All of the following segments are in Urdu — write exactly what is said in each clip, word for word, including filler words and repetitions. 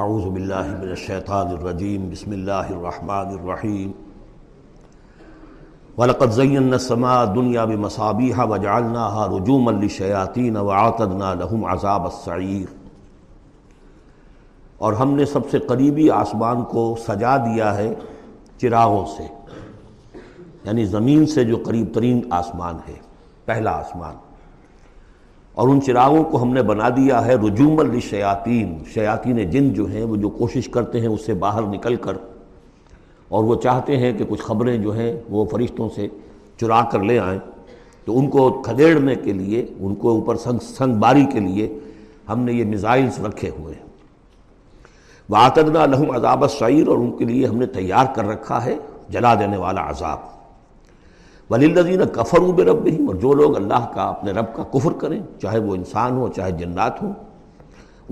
اعوذ باللہ من الشیطان الرجیم بسم اللہ الرحمن الرحیم وَلَقَدْ زَيَّنَّا السَّمَاءَ الدُّنْيَا بِمَصَابِيحَ وَجَعَلْنَاهَا رُجُومًا لِلشَّيَاطِينَ وَأَعْتَدْنَا لَهُمْ عَذَابَ السَّعِيرِ، اور ہم نے سب سے قریبی آسمان کو سجا دیا ہے چراغوں سے، یعنی زمین سے جو قریب ترین آسمان ہے پہلا آسمان، اور ان چراغوں کو ہم نے بنا دیا ہے رجوما للشیاطین، شیاطین جن جو ہیں وہ جو کوشش کرتے ہیں اس سے باہر نکل کر، اور وہ چاہتے ہیں کہ کچھ خبریں جو ہیں وہ فرشتوں سے چرا کر لے آئیں، تو ان کو کھدیڑنے کے لیے، ان کو اوپر سنگ سنگ باری کے لیے ہم نے یہ میزائلز رکھے ہوئے ہیں۔ وَأَعْتَدْنَا لَهُمْ عَذَابَ السَّعِيرِ، اور ان کے لیے ہم نے تیار کر رکھا ہے جلا دینے والا عذاب۔ وَلِلَّذِينَ كَفَرُوا بِرَبِّهِمْ، اور جو لوگ اللہ کا اپنے رب کا کفر کریں، چاہے وہ انسان ہو چاہے جنات ہوں،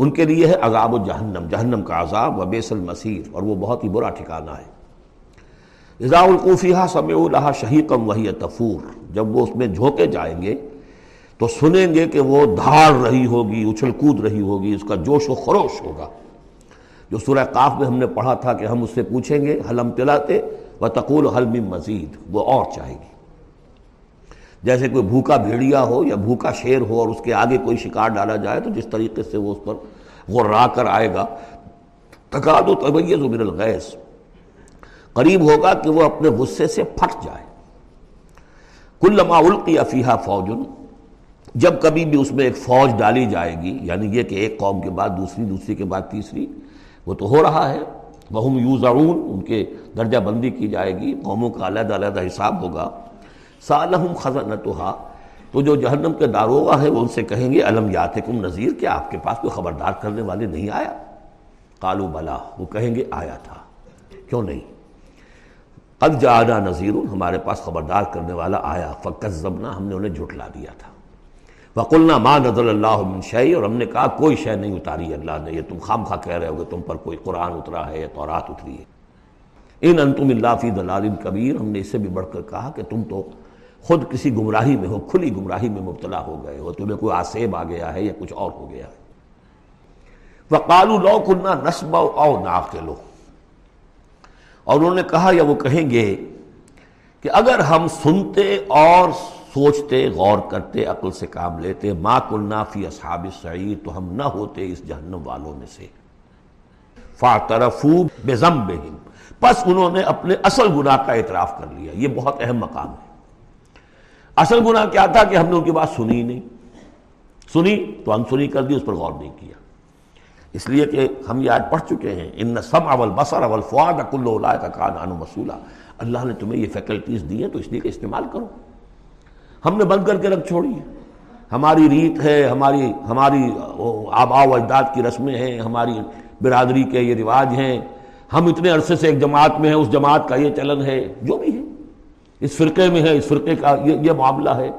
ان کے لیے ہے عذاب جہنم، جہنم کا عذاب، وبئس المصیر، اور وہ بہت ہی برا ٹھکانہ ہے۔ اِذَا أُلْقُوا فِيهَا سَمِعُوا لَهَا شَهِيقًا وَهِيَ تَفُورُ، جب وہ اس میں جھونکے جائیں گے تو سنیں گے کہ وہ دھار رہی ہوگی، اچھل کود رہی ہوگی، اس کا جوش و خروش ہوگا، جو سورہ قاف میں ہم نے پڑھا تھا کہ ہم اس سے پوچھیں گے هَلْ أَمْتَلَأْتَ وَتَقُولُ هَلْ مِن مَّزِيدٍ، وہ اور چاہے گی، جیسے کوئی بھوکا بھیڑیا ہو یا بھوکا شیر ہو اور اس کے آگے کوئی شکار ڈالا جائے تو جس طریقے سے وہ اس پر غرّا کر آئے گا، تکاد تمیز من الغیظ، قریب ہوگا کہ وہ اپنے غصے سے پھٹ جائے۔ کلما القی فیہا فوج، جب کبھی بھی اس میں ایک فوج ڈالی جائے گی، یعنی یہ کہ ایک قوم کے بعد دوسری، دوسری کے بعد تیسری، وہ تو ہو رہا ہے، وہم یوزعون، ان کے درجہ بندی کی جائے گی، قوموں کا علیحدہ علیحدہ حساب ہوگا۔ سالہم خزنتھا، تو جو جہنم کے داروغہ ہیں وہ ان سے کہیں گے الم یاتکم نذیر، کیا آپ کے پاس کوئی خبردار کرنے والے نہیں آیا؟ قالوا بلا، وہ کہیں گے آیا تھا، کیوں نہیں، قد جاءنا نذیر، ہمارے پاس خبردار کرنے والا آیا، فکذبنا، ہم نے انہیں جھٹلا دیا تھا، وقلنا ما نزل اللہ من شیء، اور ہم نے کہا کوئی شے نہیں اتاری اللہ نے، یہ تم خام خواہ کہہ رہے ہو کہ تم پر کوئی قرآن اترا ہے یا تورات اتری ہے، ان انتم الا فی ضلال کبیر، ہم نے اس سے بھی بڑھ کر کہا کہ تم تو خود کسی گمراہی میں ہو، کھلی گمراہی میں مبتلا ہو گئے ہو، تمہیں کوئی آسیب آ گیا ہے یا کچھ اور ہو گیا ہے۔ وقالوا لو كنا نسمع او نعقل، اور انہوں نے کہا یا وہ کہیں گے کہ اگر ہم سنتے اور سوچتے، غور کرتے، عقل سے کام لیتے، ما كنا فی اصحاب السعیر، تو ہم نہ ہوتے اس جہنم والوں میں سے۔ فاعترفوا بذنبہم، پس انہوں نے اپنے اصل گناہ کا اعتراف کر لیا، یہ بہت اہم مقام ہے۔ اصل گناہ کیا تھا کہ ہم نے ان کی بات سنی نہیں، سنی تو انسنی کر دی، اس پر غور نہیں کیا، اس لیے کہ ہم یہ آج پڑھ چکے ہیں، ان السمع والبصر والفؤاد كل اولئک كان عنہ مسؤولا، اللہ نے تمہیں یہ فیکلٹیز دی ہیں تو اس لیے کہ استعمال کرو، ہم نے بند کر کے رکھ چھوڑی ہے، ہماری ریت ہے، ہماری ہماری آباء و اجداد کی رسمیں ہیں، ہماری برادری کے یہ رواج ہیں، ہم اتنے عرصے سے ایک جماعت میں ہیں، اس جماعت کا یہ چلن ہے، جو بھی ہے اس فرقے میں ہے، اس فرقے کا یہ یہ معاملہ ہے،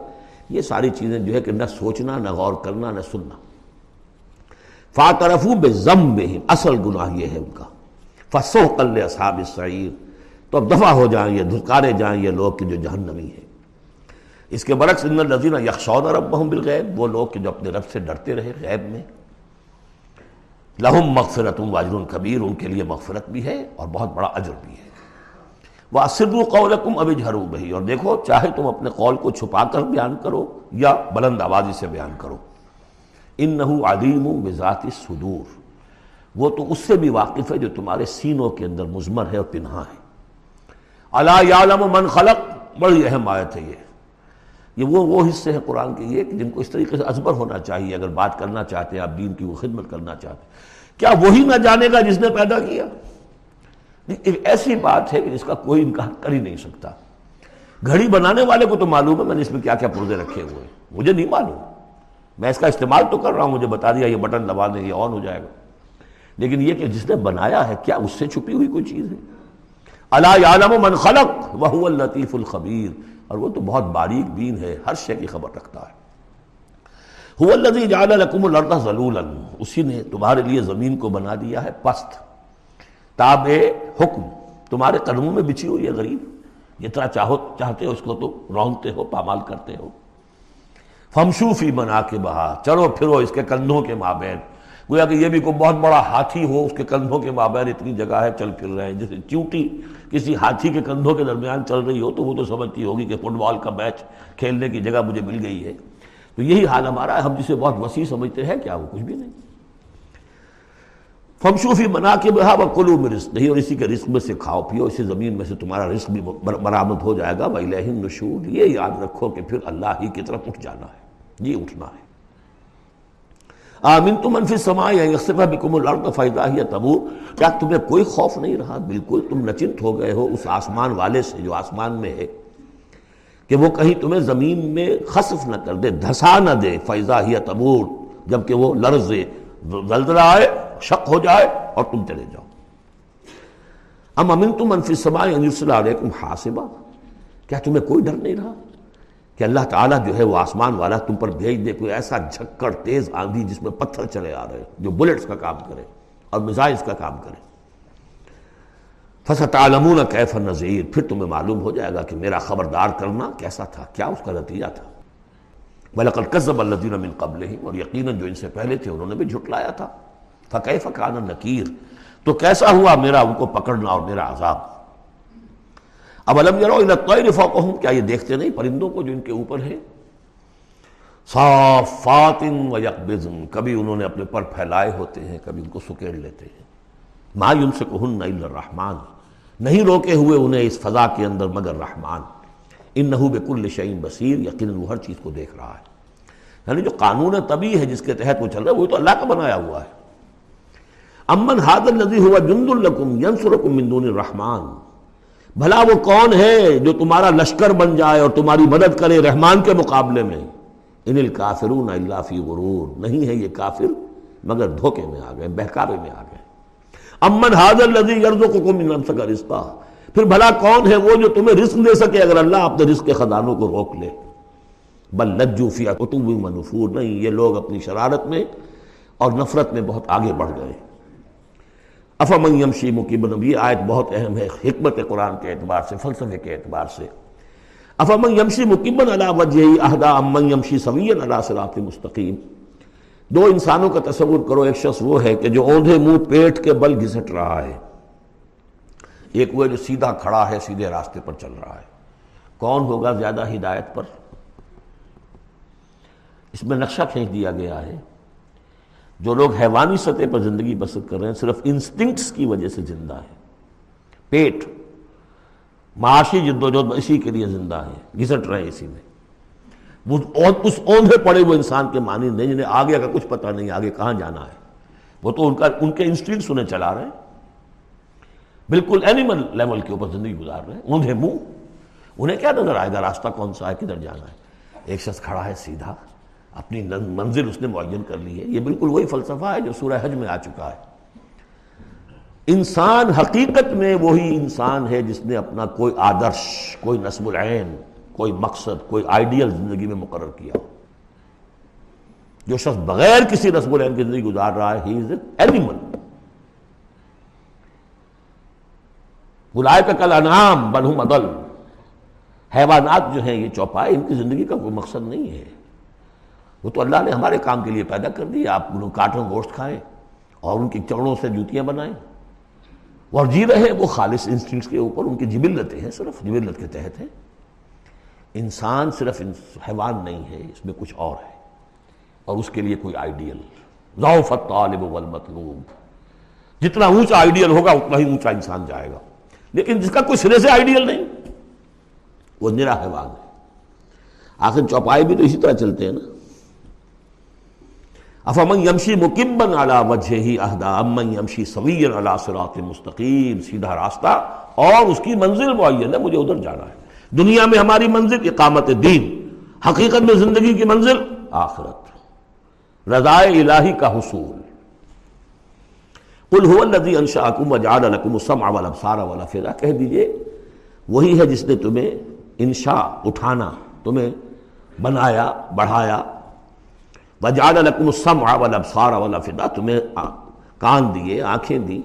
یہ ساری چیزیں جو ہے کہ نہ سوچنا، نہ غور کرنا، نہ سننا۔ فاعترفوا بذنبہم، اصل گناہ یہ ہے ان کا، فسحقا لاصحاب السعیر، تو اب دفع ہو جائیں یہ، دھکارے جائیں یہ لوگ کہ جو جہنمی ہیں۔ اس کے برعکس ان الذین یخشون ربہم بالغیب، وہ لوگ کہ جو اپنے رب سے ڈرتے رہے غیب میں، لہم مغفرۃ واجر کبیر، ان کے لیے مغفرت بھی ہے اور بہت بڑا اجر بھی ہے۔ وَأَسِرُّوا قَوْلَكُمْ أَوِ اجْهَرُوا بِهِ، اور دیکھو چاہے تم اپنے قول کو چھپا کر بیان کرو یا بلند آوازی سے بیان کرو، اِنَّهُ عَلِيمٌ بِذَاتِ الصُّدُورِ، وہ تو اس سے بھی واقف ہے جو تمہارے سینوں کے اندر مضمر ہے اور پنہاں ہے۔ أَلَا يَعْلَمُ مَنْ خَلَقَ، بڑی اہم آیت ہے یہ، یہ وہ وہ حصے ہیں قرآن کے یہ کہ جن کو اس طریقے سے ازبر ہونا چاہیے اگر بات کرنا چاہتے ہیں آپ، دین کی وہ خدمت کرنا چاہتے ہیں، کیا وہی نہ جانے گا جس نے پیدا کیا؟ ایسی بات ہے کہ جس کا کوئی انکار کر ہی نہیں سکتا۔ گھڑی بنانے والے کو تو معلوم ہے میں نے اس میں کیا کیا پرزے رکھے ہوئے ہیں، مجھے نہیں معلوم، میں اس کا استعمال تو کر رہا ہوں، مجھے بتا دیا یہ بٹن دبا دیں یہ آن ہو جائے گا، لیکن یہ کہ جس نے بنایا ہے کیا اس سے چھپی ہوئی کوئی چیز ہے؟ الا یعلم من خلق وہو اللطیف الخبیر، اور وہ تو بہت باریک بین ہے، ہر شے کی خبر رکھتا ہے۔ هو الذی جعل لکم الارض ذلولا، اسی نے تمہارے لیے زمین کو بنا دیا ہے پست، تابع حکم، تمہارے قدموں میں بچھی ہوئی ہے، غریب جتنا چاہو چاہتے ہو اس کو تو رونتے ہو، پامال کرتے ہو۔ فمشو فی مناکبہا، چلو پھرو اس کے کندھوں کے مابین، گویا کہ یہ بھی کوئی بہت بڑا ہاتھی ہو، اس کے کندھوں کے مابین اتنی جگہ ہے، چل پھر رہے ہیں. جیسے چیونٹی کسی ہاتھی کے کندھوں کے درمیان چل رہی ہو تو وہ تو سمجھتی ہوگی کہ فٹ بال کا میچ کھیلنے کی جگہ مجھے مل گئی ہے. تو یہی حال ہمارا ہے، ہم جسے بہت وسیع سمجھتے ہیں کیا وہ کچھ بھی نہیں. فمشوفی منا کے بہا وکلو من رزق نہیں، اور اسی کے رزق میں سے کھاؤ پیو، اسی زمین میں سے تمہارا رزق بھی برآمد ہو جائے گا. وَإِلَيْهِ النُّشُورُ، یہ یاد رکھو کہ پھر اللہ ہی کی طرف اٹھ جانا ہے، جی اٹھنا ہے. آمنتم من فی السماء یخسف بکم الارض فاذا ھی تمور، کیا تمہیں کوئی خوف نہیں رہا؟ بالکل تم نچنت ہو گئے ہو اس آسمان والے سے جو آسمان میں ہے، کہ وہ کہیں تمہیں زمین میں خسف نہ کر دے، دھسا نہ دے. فاذا ھی تمور، جب کہ وہ لرزے، زلزلہ آئے، شک ہو جائے اور تم چلے جاؤ. ام امنتم من فی السماء ان یرسل علیکم حاصبا، کیا تمہیں کوئی ڈر نہیں رہا کہ اللہ تعالیٰ جو ہے وہ آسمان والا تم پر بھیج دے کوئی ایسا جھکڑ، تیز آندھی جس میں پتھر چلے آ رہے ہیں، جو بلٹس کا کام کرے اور میزائلز کا کام کرے. فَسَتَعْلَمُونَ كَيْفَ النَّذِيرُ، پھر تمہیں معلوم ہو جائے گا کہ میرا خبردار کرنا کیسا تھا، کیا اس کا نتیجہ تھا. وَلَقَدْ كَذَّبَ الَّذِينَ مِن قَبْلِهِمْ، اور یقیناً جو ان سے پہلے تھے انہوں نے بھی جھٹلایا تھا. فَكَيْفَ كَانَ النَّكِيرُ، تو کیسا ہوا میرا ان کو پکڑنا اور میرا عذاب. اب علم یرو الی الطیر فوقہم، کیا یہ دیکھتے نہیں پرندوں کو جو ان کے اوپر ہیں. صافات ویقبض، کبھی انہوں نے اپنے پر پھیلائے ہوتے ہیں، کبھی ان کو سکیڑ لیتے ہیں. ما یمسکہن الا الرحمن، نہیں روکے ہوئے انہیں اس فضا کے اندر مگر رحمان. انہ بکل شیء بصیر، یقیناً وہ ہر چیز کو دیکھ رہا ہے. یعنی جو قانون طبیعی ہے جس کے تحت وہ چل رہا ہے وہ تو اللہ کا بنایا ہوا ہے. امن ھذا الذی ھو جند لکم ینصرکم من دون الرحمن، بھلا وہ کون ہے جو تمہارا لشکر بن جائے اور تمہاری مدد کرے رحمان کے مقابلے میں. ان الکافرون الا فی غرور، نہیں ہے یہ کافر مگر دھوکے میں آ گئے، بہکاوے میں آ گئے. امن ھذا الذی یرزقکم ان امسک رزقہ، پھر بھلا کون ہے وہ جو تمہیں رزق دے سکے اگر اللہ اپنے رزق کے خزانوں کو روک لے. بل لجوا فی عتو و نفور، نہیں یہ لوگ اپنی شرارت میں اور نفرت میں بہت آگے بڑھ گئے. افمن یمشی مکبا، یہ آیت بہت اہم ہے حکمت قرآن کے اعتبار سے، فلسفے کے اعتبار سے. افمن یمشی مکبا علی وجہی اہدی امن یمشی سویا علی صراط مستقیم، دو انسانوں کا تصور کرو، ایک شخص وہ ہے کہ جو اوندھے منہ پیٹ کے بل گھسٹ رہا ہے، ایک وہ جو سیدھا کھڑا ہے سیدھے راستے پر چل رہا ہے. کون ہوگا زیادہ ہدایت پر؟ اس میں نقشہ کھینچ دیا گیا ہے. جو لوگ حیوانی سطح پر زندگی بسر کر رہے ہیں صرف انسٹنکٹس کی وجہ سے زندہ ہیں، پیٹ معاشی جد و جہد اسی کے لیے زندہ ہیں، گھسٹ رہے ہیں اسی میں. وہ اس اوندھے پڑے وہ انسان کے مانند نہیں جنہیں آگے کا کچھ پتہ نہیں، آگے کہاں جانا ہے. وہ تو ان کا ان کے انسٹنکٹس انہیں چلا رہے ہیں، بالکل اینیمل لیول کے اوپر زندگی گزار رہے ہیں. اوندھے منہ انہیں کیا نظر آئے گا راستہ کون سا ہے، کدھر جانا ہے. ایک شخص کھڑا ہے سیدھا، اپنی منزل اس نے معین کر لی ہے. یہ بالکل وہی فلسفہ ہے جو سورہ حج میں آ چکا ہے. انسان حقیقت میں وہی انسان ہے جس نے اپنا کوئی آدرش، کوئی نصب العین، کوئی مقصد، کوئی آئیڈیل زندگی میں مقرر کیا ہو. جو شخص بغیر کسی نصب العین کی زندگی گزار رہا ہے، ہی از این اینیمل. اولئک کالانعام بل ہم اضل، حیوانات جو ہیں یہ چوپائے، ان کی زندگی کا کوئی مقصد نہیں ہے. وہ تو اللہ نے ہمارے کام کے لیے پیدا کر دی. آپ انہوں کاٹوں گوشت کھائیں اور ان کی چمڑوں سے جوتیاں بنائیں، اور جی رہے وہ خالص انسٹنکٹس کے اوپر، ان کی جبلتیں ہیں، صرف جبلت کے تحت ہیں. انسان صرف حیوان نہیں ہے، اس میں کچھ اور ہے، اور اس کے لیے کوئی آئیڈیل. ضعف الطالب والمطلوب، جتنا اونچا آئیڈیل ہوگا اتنا ہی اونچا انسان جائے گا، لیکن جس کا کوئی سرے سے آئیڈیل نہیں وہ نرا حیوان ہے. آخر چوپائے بھی تو اسی طرح چلتے ہیں نا. افمن یمشی مکباً علی وجہہ اہدی امن یمشی سویاً علی صراط مستقیم، سیدھا راستہ اور اس کی منزل معین ہے، مجھے ادھر جانا ہے. دنیا میں ہماری منزل اقامت دین، حقیقت میں زندگی کی منزل آخرت، رضائے الہی کا حصول. قل ھو الذی انشأکم وجعل لکم السمع والابصار والافئدہ، کہہ دیجئے وہی ہے جس نے تمہیں انشاء، اٹھانا، تمہیں بنایا، بڑھایا. وَجَعَلَ لَكُمُ السَّمْعَ وَالْأَبْصَارَ وَالْأَفْئِدَةَ، تمہیں کان دیے، آنکھیں دی،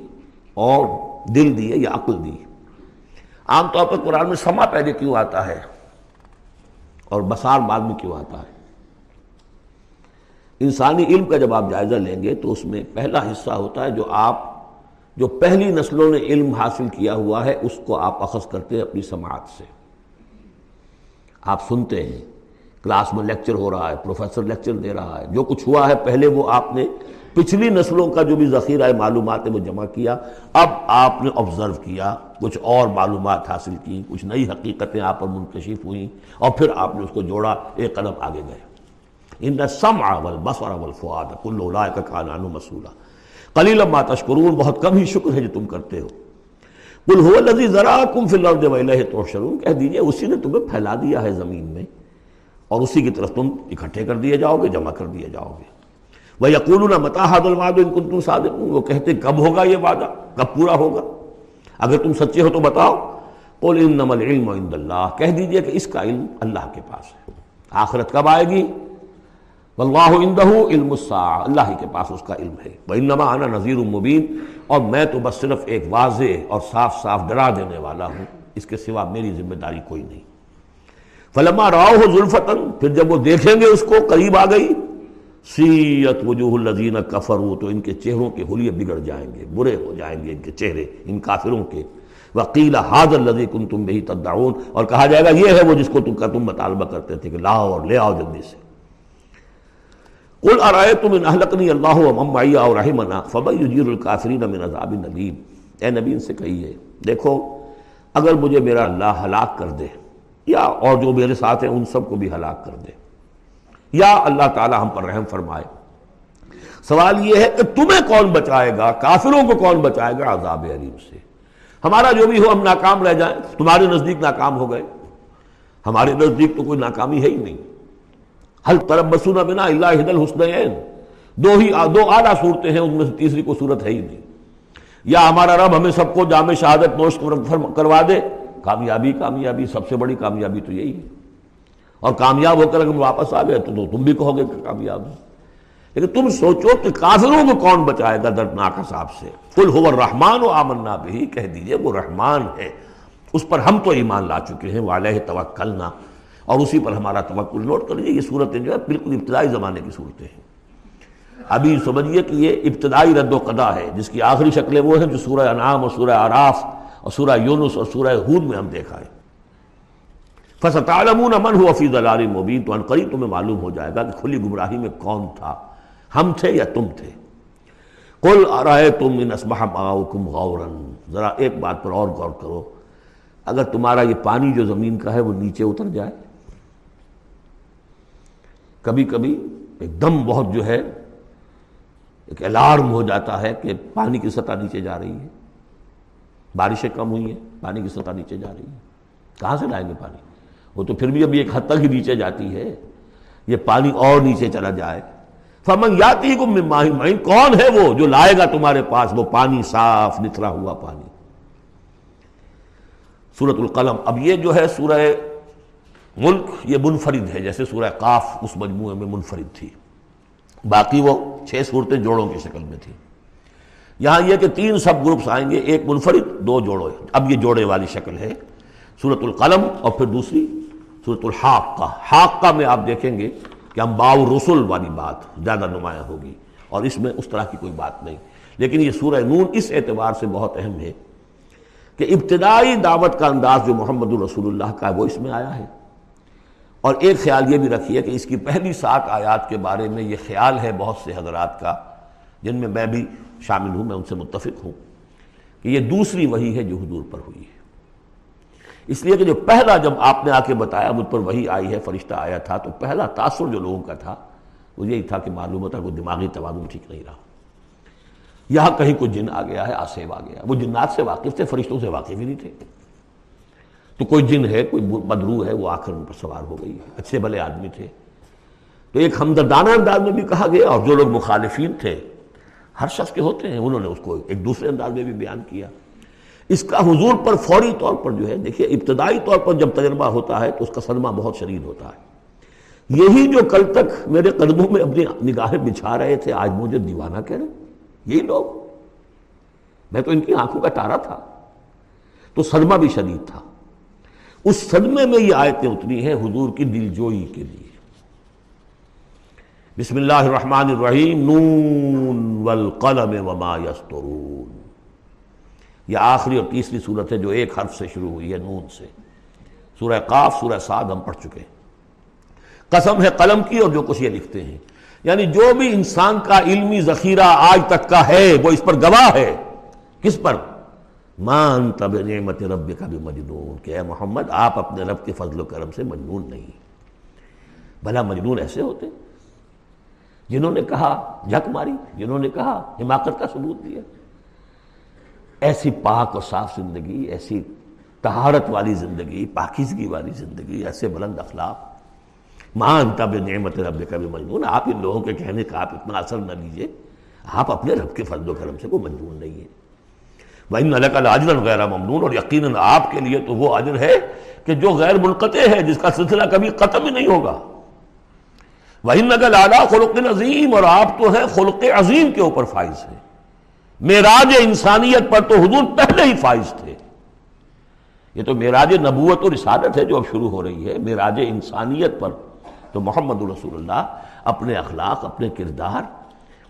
اور دل دیے یا عقل دی. عام طور پر قرآن میں سمع پہلے کیوں آتا ہے اور بصار بعد میں کیوں آتا ہے؟ انسانی علم کا جب آپ جائزہ لیں گے تو اس میں پہلا حصہ ہوتا ہے جو آپ جو پہلی نسلوں نے علم حاصل کیا ہوا ہے اس کو آپ اخذ کرتے ہیں اپنی سماعت سے. آپ سنتے ہیں, کلاس میں لیکچر ہو رہا ہے, پروفیسر لیکچر دے رہا ہے, جو کچھ ہوا ہے پہلے وہ آپ نے پچھلی نسلوں کا جو بھی ذخیرہ معلومات ہے وہ جمع کیا. اب آپ نے آبزرو کیا, کچھ اور معلومات حاصل کی, کچھ نئی حقیقتیں آپ پر منکشف ہوئیں اور پھر آپ نے اس کو جوڑا, ایک قدم آگے گئے. ان السمع والبصر والفؤاد كل اولئک كان عنہ مسؤولا. قلیلا ما تشکرون, بہت کم ہی شکر ہے جو تم کرتے ہو. قل هو الذی ذراکم فی الارض والیہ تحشرون, کہہ دیجئے اسی نے تمہیں پھیلا دیا ہے زمین میں اور اسی کی طرف تم اکٹھے کر دیے جاؤ گے, جمع کر دیے جاؤ گے. وَيَقُولُونَ مَتَىٰ هَٰذَا الْوَعْدُ إِن كُنتُمْ صَادِقُونَ, وہ کہتے کب ہوگا یہ وعدہ, کب پورا ہوگا, اگر تم سچے ہو تو بتاؤ. قُلْ إِنَّمَا الْعِلْمُ عِندَ اللَّهِ, کہہ دیجئے کہ اس کا علم اللہ کے پاس ہے. آخرت کب آئے گی؟ وَاللَّهُ عِندَهُ عِلْمُ السَّاعَةِ, اللہ ہی کے پاس اس کا علم ہے. وَإِنَّمَا أَنَا نَذِيرٌ مُّبِينٌ, اور میں تو بس صرف ایک واضح اور صاف صاف ڈرا دینے والا ہوں, اس کے سوا میری ذمہ داری کوئی نہیں. فَلَمَّا رَأَوْهُ زُلْفَةً, پھر جب وہ دیکھیں گے اس کو, قریب آ گئی, سیت وجوہ الذین کفروا, تو ان کے چہروں کے حلیے بگڑ جائیں گے, برے ہو جائیں گے ان کے چہرے ان کافروں کے. وقیل ھذا الذی کنتم بہ تدعون, اور کہا جائے گا یہ ہے وہ جس کو تم کا تم مطالبہ کرتے تھے کہ لاؤ اور لے آؤ جلدی سے. قل ارایتم ان اہلکنی اللہ ومن معی او رحمنا فمن یجیر الکافرین من عذاب الیم, اے نبی ان سے کہیے دیکھو اگر مجھے میرا اللہ ہلاک کر دے یا اور جو میرے ساتھ ہیں ان سب کو بھی ہلاک کر دے یا اللہ تعالی ہم پر رحم فرمائے, سوال یہ ہے کہ تمہیں کون بچائے گا, کافروں کو کون بچائے گا عذاب علیم سے. ہمارا جو بھی ہو ہم ناکام رہ جائیں, تمہارے نزدیک ناکام ہو گئے, ہمارے نزدیک تو کوئی ناکامی ہے ہی نہیں. حل تربصون بنا الا احدی الحسنیین, دو ہی دو اعلیٰ صورتیں ہیں, ان میں سے تیسری کوئی صورت ہے ہی نہیں. یا ہمارا رب ہمیں سب کو جامع شہادت نوش کروا دے, کامیابی کامیابی سب سے بڑی کامیابی تو یہی ہے, اور کامیاب ہو کر اگر واپس آ گئے تو تم بھی کہو گے کہ کامیاب. لیکن تم سوچو کہ کافروں کو کون بچائے گا دردناک حساب سے. قل هو الرحمن آمنا بہ, کہہ دیجئے وہ رحمان ہے, اس پر ہم تو ایمان لا چکے ہیں. وعلیہ توکلنا, اور اسی پر ہمارا توکل. نوٹ کر لیجیے یہ صورتیں جو ہے بالکل ابتدائی زمانے کی صورتیں ہیں. ابھی سمجھیے کہ یہ ابتدائی رد و قدا ہے جس کی آخری شکلیں وہ ہیں جو سورہ انعام اور سورہ اعراف اور سورہ یونس اور سورہ ہود میں ہم دیکھا ہے. فَسَتَعْلَمُونَ مَنْ هُوَ فِي ضَلَالٍ مُبِينٍ, تو عنقریب تمہیں معلوم ہو جائے گا کہ کھلی گمراہی میں کون تھا, ہم تھے یا تم تھے. قُلْ أَرَأَيْتُمْ إِنْ أَصْبَحَ مَاؤُكُمْ غَوْرًا, ذرا ایک بات پر اور غور کرو, اگر تمہارا یہ پانی جو زمین کا ہے وہ نیچے اتر جائے, کبھی کبھی ایک دم بہت جو ہے ایک الارم ہو جاتا ہے کہ پانی کی سطح نیچے جا رہی ہے, بارشیں کم ہوئی ہیں, پانی کی سطح نیچے جا رہی ہے, کہاں سے لائیں گے پانی, وہ تو پھر بھی ابھی ایک حد تک ہی نیچے جاتی ہے, یہ پانی اور نیچے چلا جائے. فَمَنْ يَأْتِيكُم مِّن مَّاءٍ مَّعِينٍ, کون ہے وہ جو لائے گا تمہارے پاس وہ پانی, صاف نتھرا ہوا پانی. سورۃ القلم. اب یہ جو ہے سورہ ملک یہ منفرد ہے, جیسے سورہ قاف اس مجموعے میں منفرد تھی, باقی وہ چھ صورتیں جوڑوں کی شکل میں تھیں. یہاں یہ کہ تین سب گروپس آئیں گے, ایک منفرد دو جوڑے, اب یہ جوڑے والی شکل ہے سورۃ القلم, اور پھر دوسری سورۃ الحاقہ. حاقہ میں آپ دیکھیں گے کہ انباء الرسل والی بات زیادہ نمایاں ہوگی اور اس میں اس طرح کی کوئی بات نہیں. لیکن یہ سورہ نون اس اعتبار سے بہت اہم ہے کہ ابتدائی دعوت کا انداز جو محمد الرسول اللہ کا ہے وہ اس میں آیا ہے. اور ایک خیال یہ بھی رکھیے کہ اس کی پہلی سات آیات کے بارے میں یہ خیال ہے بہت سے حضرات کا, جن میں میں بھی شامل ہوں, میں ان سے متفق ہوں, کہ یہ دوسری وحی ہے جو حضور پر ہوئی ہے. اس لیے کہ جو پہلا جب آپ نے آ کے بتایا مجھ پر وحی آئی ہے, فرشتہ آیا تھا, تو پہلا تاثر جو لوگوں کا تھا وہ یہی تھا کہ معلوم ہوتا ہے کہ دماغی توازن ٹھیک نہیں رہا, یہاں کہیں کوئی جن آ گیا ہے, آسیب آ گیا. وہ جنات سے واقف تھے, فرشتوں سے واقف ہی نہیں تھے. تو کوئی جن ہے, کوئی بدروح ہے, وہ آخر ان پر سوار ہو گئی ہے. اچھے بھلے آدمی تھے, تو ایک ہمدردانہ انداز میں بھی کہا گیا, اور جو لوگ مخالفین تھے ہر شخص کے ہوتے ہیں انہوں نے اس کو ایک دوسرے انداز میں بھی بیان کیا. اس کا حضور پر فوری طور پر جو ہے, دیکھیے ابتدائی طور پر جب تجربہ ہوتا ہے تو اس کا صدمہ بہت شدید ہوتا ہے. یہی جو کل تک میرے قدموں میں اپنی نگاہیں بچھا رہے تھے آج مجھے دیوانہ کہہ رہے, یہی لوگ, میں تو ان کی آنکھوں کا تارا تھا. تو صدمہ بھی شدید تھا. اس صدمے میں یہ آیتیں اتنی ہیں حضور کی دل جوئی کے لیے بسم اللہ الرحمن الرحیم نون والقلم وما یسطرون، یہ آخری اور تیسری صورت ہے جو ایک حرف سے شروع ہوئی ہے، نون سے۔ سورہ قاف، سورہ صاد ہم پڑھ چکے ہیں۔ قسم ہے قلم کی اور جو کچھ یہ لکھتے ہیں، یعنی جو بھی انسان کا علمی ذخیرہ آج تک کا ہے وہ اس پر گواہ ہے۔ کس پر؟ مَا أَنْتَ بِنِعْمَةِ رَبِّكَ بِمَجْنُونَ، کہ اے محمد آپ اپنے رب کے فضل و کرم سے مجنون نہیں۔ بھلا مجنون ایسے ہوتے جنہوں نے کہا جھک ماری، جنہوں نے کہا حماقت کا ثبوت دیا؟ ایسی پاک اور صاف زندگی، ایسی طہارت والی زندگی، پاکیزگی والی زندگی، ایسے بلند اخلاق، مَا أَنْتَ بِنِعْمَةِ رَبِّكَ بِمَجْنُونَ۔ آپ ان لوگوں کے کہنے کا آپ اتنا اثر نہ لیجیے، آپ اپنے رب کے فضل و کرم سے کوئی مجنون نہیں ہے۔ وَإِنَّ لَكَ لَأَجْرًا غَيْرَ مَمْنُونٍ، اور یقیناً آپ کے لیے تو وہ اجر ہے کہ جو غیر منقطع ہے، جس کا سلسلہ کبھی ختم ہی نہیں ہوگا۔ وَإِنَّكَ لَعَلَىٰ خُلُقٍ عَظِيمٍ، اور آپ تو ہیں خلق عظیم کے اوپر فائز ہیں۔ معراج انسانیت پر تو حضور پہلے ہی فائز تھے، یہ تو معراج نبوت و رسالت ہے جو اب شروع ہو رہی ہے۔ معراج انسانیت پر تو محمد رسول اللہ اپنے اخلاق، اپنے کردار،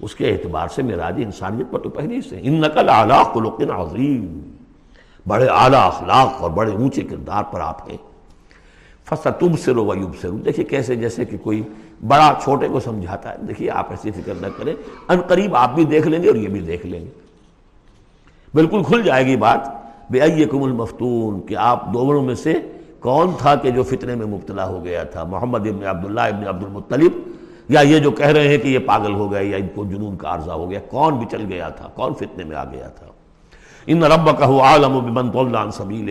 اس کے اعتبار سے معراج انسانیت پر تو پہلے سے اِنَّكَ لَعَلَىٰ خُلُقٍ عَظِيمٍ، بڑے اعلیٰ اخلاق اور بڑے اونچے کردار پر آپ ہیں۔ فَسَتُبْصِرُ وَيُبْصِرُونَ، دیکھیے کیسے، جیسے کہ کوئی بڑا چھوٹے کو سمجھاتا ہے۔ دیکھیے آپ ایسی فکر نہ کریں، ان قریب آپ بھی دیکھ لیں گے اور یہ بھی دیکھ لیں گے، بالکل کھل جائے گی بات۔ بِأَيِّكُمُ الْمَفْتُونُ، کہ آپ دونوں میں سے کون تھا کہ جو فتنے میں مبتلا ہو گیا تھا، محمد ابن عبداللہ ابن عبد المطلب، یا یہ جو کہہ رہے ہیں کہ یہ پاگل ہو گئے یا ان کو جنون کا عارضہ ہو گیا، کون بچل گیا تھا، کون فتنے میں آ گیا تھا؟ ان ربک هو اعلم بمن ضل عن سبیلہ،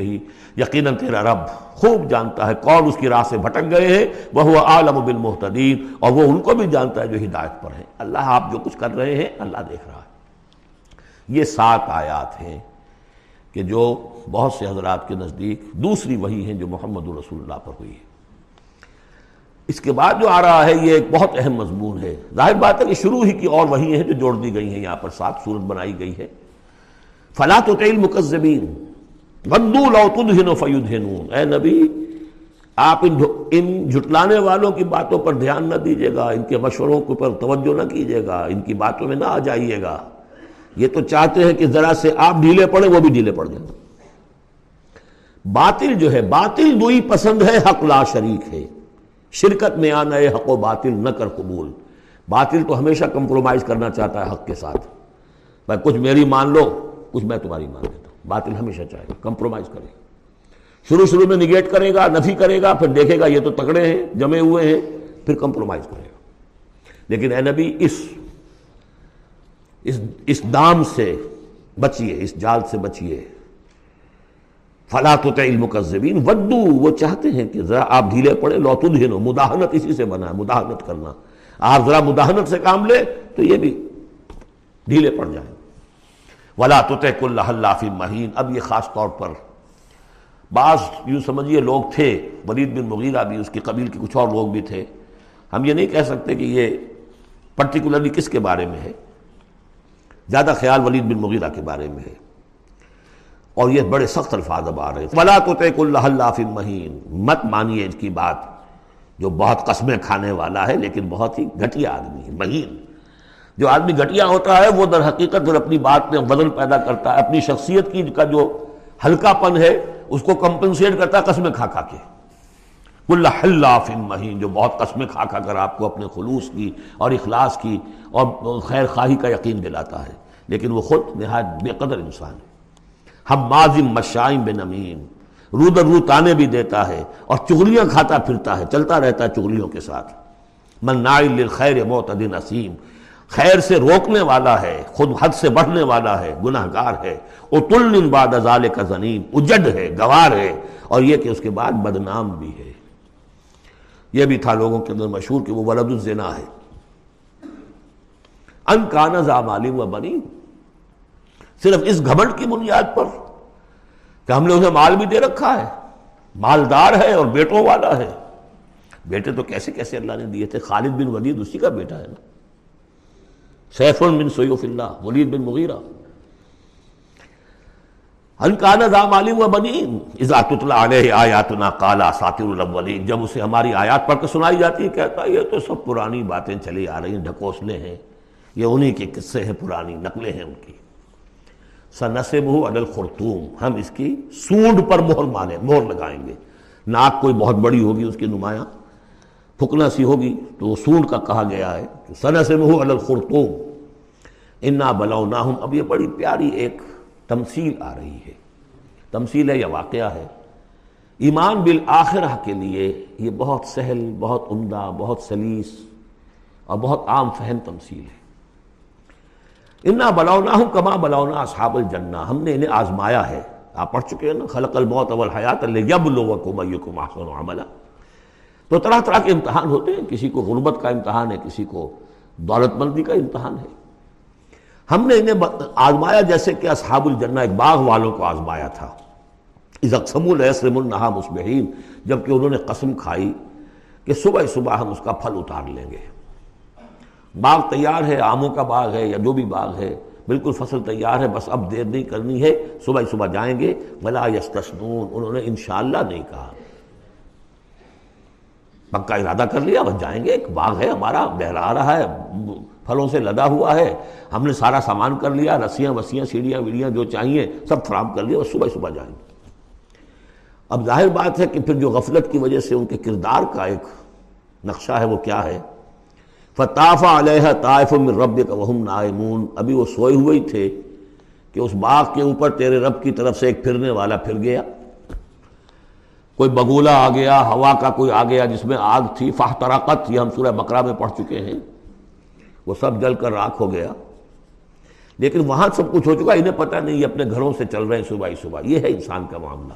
یقیناً تیرا رب خوب جانتا ہے کون اس کی راہ سے بھٹک گئے ہیں، وهو اعلم بالمهتدین، اور وہ ان کو بھی جانتا ہے جو ہدایت پر ہیں۔ اللہ آپ جو کچھ کر رہے ہیں اللہ دیکھ رہا ہے۔ یہ سات آیات ہیں کہ جو بہت سے حضرات کے نزدیک دوسری وحی ہیں جو محمد رسول اللہ پر ہوئی ہے۔ اس کے بعد جو آ رہا ہے یہ ایک بہت اہم مضمون ہے۔ ظاہر بات ہے کہ شروع ہی کی اور وہی ہیں جو جوڑ دی گئی ہیں، یہاں پر سات صورت بنائی گئی ہے۔ فَلَا تُطِعِ الْمُكَذِّبِينَ وَدُّوا لَوْ تُدْهِنُ فَيُدْهِنُونَ، اے نبی آپ ان ان جھٹلانے والوں کی باتوں پر دھیان نہ دیجیے گا، ان کے مشوروں کے اوپر توجہ نہ کیجیے گا، ان کی باتوں میں نہ آ جائیے گا۔ یہ تو چاہتے ہیں کہ ذرا سے آپ ڈھیلے پڑیں وہ بھی ڈھیلے پڑ جائیں۔ باطل جو ہے، باطل دوئی پسند ہے، حق لا شریک ہے۔ شرکت میں آنا ہے، حق و باطل نہ کر قبول۔ باطل تو ہمیشہ کمپرومائز کرنا چاہتا ہے حق کے ساتھ، بھائی کچھ میری مان لو، کچھ میں تمہاری مان لیتا ہوں۔ باطل ہمیشہ چاہے گا، کمپرومائز کرے گا، شروع شروع میں نگیٹ کرے گا، نفی کرے گا، پھر دیکھے گا یہ تو تگڑے ہیں، جمے ہوئے ہیں، پھر کمپرومائز کرے گا۔ لیکن اے نبی اس اس اس دام سے بچیے، اس جال سے بچیے۔ فَلَا تُطِعِ الْمُكَذِّبِينَ وَدُّوا، وہ چاہتے ہیں کہ ذرا آپ ڈھیلے پڑے، لَوْ تُدْهِنُ، مداحنت اسی سے بنا ہے، مداحنت کرنا۔ آپ ذرا مداحنت سے کام لیں تو یہ بھی ڈھیلے پڑ جائیں۔ وَلَا تُطِعْ كُلَّ حَلَّافٍ مَّهِينٍ، اب یہ خاص طور پر بعض یوں سمجھیے لوگ تھے، ولید بن مغیرہ بھی، اس کی قبیل کے کچھ اور لوگ بھی تھے۔ ہم یہ نہیں کہہ سکتے کہ یہ پرٹیکولرلی کس کے بارے میں ہے، زیادہ خیال ولید بن مغیرہ کے بارے میں ہے۔ اور یہ بڑے سخت الفاظ اب آ رہے ہیں، وَلَا تُطِعْ كُلَّ حَلَّافٍ مَّهِينٍ، مت مانیے اس کی بات جو بہت قسمیں کھانے والا ہے لیکن بہت ہی گھٹیا آدمی ہے۔ مہین جو آدمی گھٹیا ہوتا ہے وہ در حقیقت پھر اپنی بات میں وزن پیدا کرتا ہے، اپنی شخصیت کی کا جو ہلکا پن ہے اس کو کمپنسیٹ کرتا ہے قسمیں کھا کھا کے۔ كُلَّ حَلَّافٍ مَّهِينٍ، جو بہت قسمیں کھا کھا کر آپ کو اپنے خلوص کی اور اخلاص کی اور خیر خواہی کا یقین دلاتا ہے، لیکن وہ خود نہایت بے قدر انسان ہے۔ ہم مازم مشائم بنمیم، رو در رو تانے بھی دیتا ہے اور چغلیاں کھاتا پھرتا ہے، چلتا رہتا ہے چغلیوں کے ساتھ۔ مناع للخیر معتد اثیم، خیر سے روکنے والا ہے، خود حد سے بڑھنے والا ہے، گناہ گار ہے۔ اطل بعد ذالک زنیم، اجڑ ہے، گوار ہے، اور یہ کہ اس کے بعد بدنام بھی ہے۔ یہ بھی تھا لوگوں کے اندر مشہور کہ وہ ولد الزنا ہے۔ ان کان ذا مال و بنین، صرف اس گھمنڈ کی بنیاد پر کہ ہم نے انہیں مال بھی دے رکھا ہے، مالدار ہے اور بیٹوں والا ہے۔ بیٹے تو کیسے کیسے اللہ نے دیے تھے، خالد بن ولید اسی کا بیٹا ہے نا، سیف بن سیوف اللہ، ولید بن مغیرہ۔ الکانہ ذا مال و بنین اذا تتلی علیہ آیاتنا قال اساطیر الاولین، جب اسے ہماری آیات پڑھ کے سنائی جاتی ہے کہتا ہے یہ تو سب پرانی باتیں چلی آ رہی ہیں، ڈھکوسلے ہیں، یہ انہی کے قصے ہیں، پرانی نقلیں ہیں ان کی. سنسبہ علی الخرطوم، ہم اس کی سونڈ پر مہر ماریں، مہر لگائیں گے. ناک کوئی بہت بڑی ہوگی، اس کی نمایاں پھکنا سی ہوگی تو وہ سونڈ کا کہا گیا ہے. سنسبہ علی الخرطوم انا بلوناہم، اب یہ بڑی پیاری ایک تمثیل آ رہی ہے، تمثیل ہے یا واقعہ ہے. ایمان بالآخرہ کے لیے یہ بہت سہل، بہت عمدہ، بہت سلیس اور بہت عام فہم تمثیل ہے. انا بلوناہم کما بلونا اصحاب الجنہ، ہم نے انہیں آزمایا ہے. آپ پڑھ چکے ہیں نا، خلق الموت والحیات لیبلوکم ایکم احسن عملا. تو طرح طرح کے امتحان ہوتے ہیں، کسی کو غربت کا امتحان ہے، کسی کو دولت مندی کا امتحان ہے. ہم نے انہیں آزمایا جیسے کہ اصحاب الجنہ ایک باغ والوں کو آزمایا تھا. اذا اقسموا لیصرموا النہا مصبحین، جبکہ انہوں نے قسم کھائی کہ صبح صبح ہم اس کا پھل اتار لیں گے. باغ تیار ہے، آموں کا باغ ہے یا جو بھی باغ ہے، بالکل فصل تیار ہے، بس اب دیر نہیں کرنی ہے، صبح صبح جائیں گے. ولا یستثنون، انہوں نے انشاءاللہ نہیں کہا، پکا ارادہ کر لیا بس جائیں گے. ایک باغ ہے ہمارا، بہلا رہا ہے، پھلوں سے لدا ہوا ہے، ہم نے سارا سامان کر لیا، رسیاں وسیاں سیڑھیاں ویڑیاں جو چاہیے سب فراہم کر لیا، وہ صبح صبح جائیں گے. اب ظاہر بات ہے کہ پھر جو غفلت کی وجہ سے ان کے کردار کا ایک نقشہ ہے وہ کیا ہے. فطاف علیہ طائف من ربک وہم نائمون، ابھی وہ سوئے ہوئے ہی تھے کہ اس باغ کے اوپر تیرے رب کی طرف سے ایک پھرنے والا پھر گیا، کوئی بگولا آ گیا، ہوا کا کوئی آ گیا جس میں آگ تھی، فاحترقت، یہ ہم سورہ بقرہ میں پڑھ چکے ہیں، وہ سب جل کر راکھ ہو گیا. لیکن وہاں سب کچھ ہو چکا، انہیں پتہ نہیں، یہ اپنے گھروں سے چل رہے ہیں صبح ہی صبح. یہ ہے انسان کا معاملہ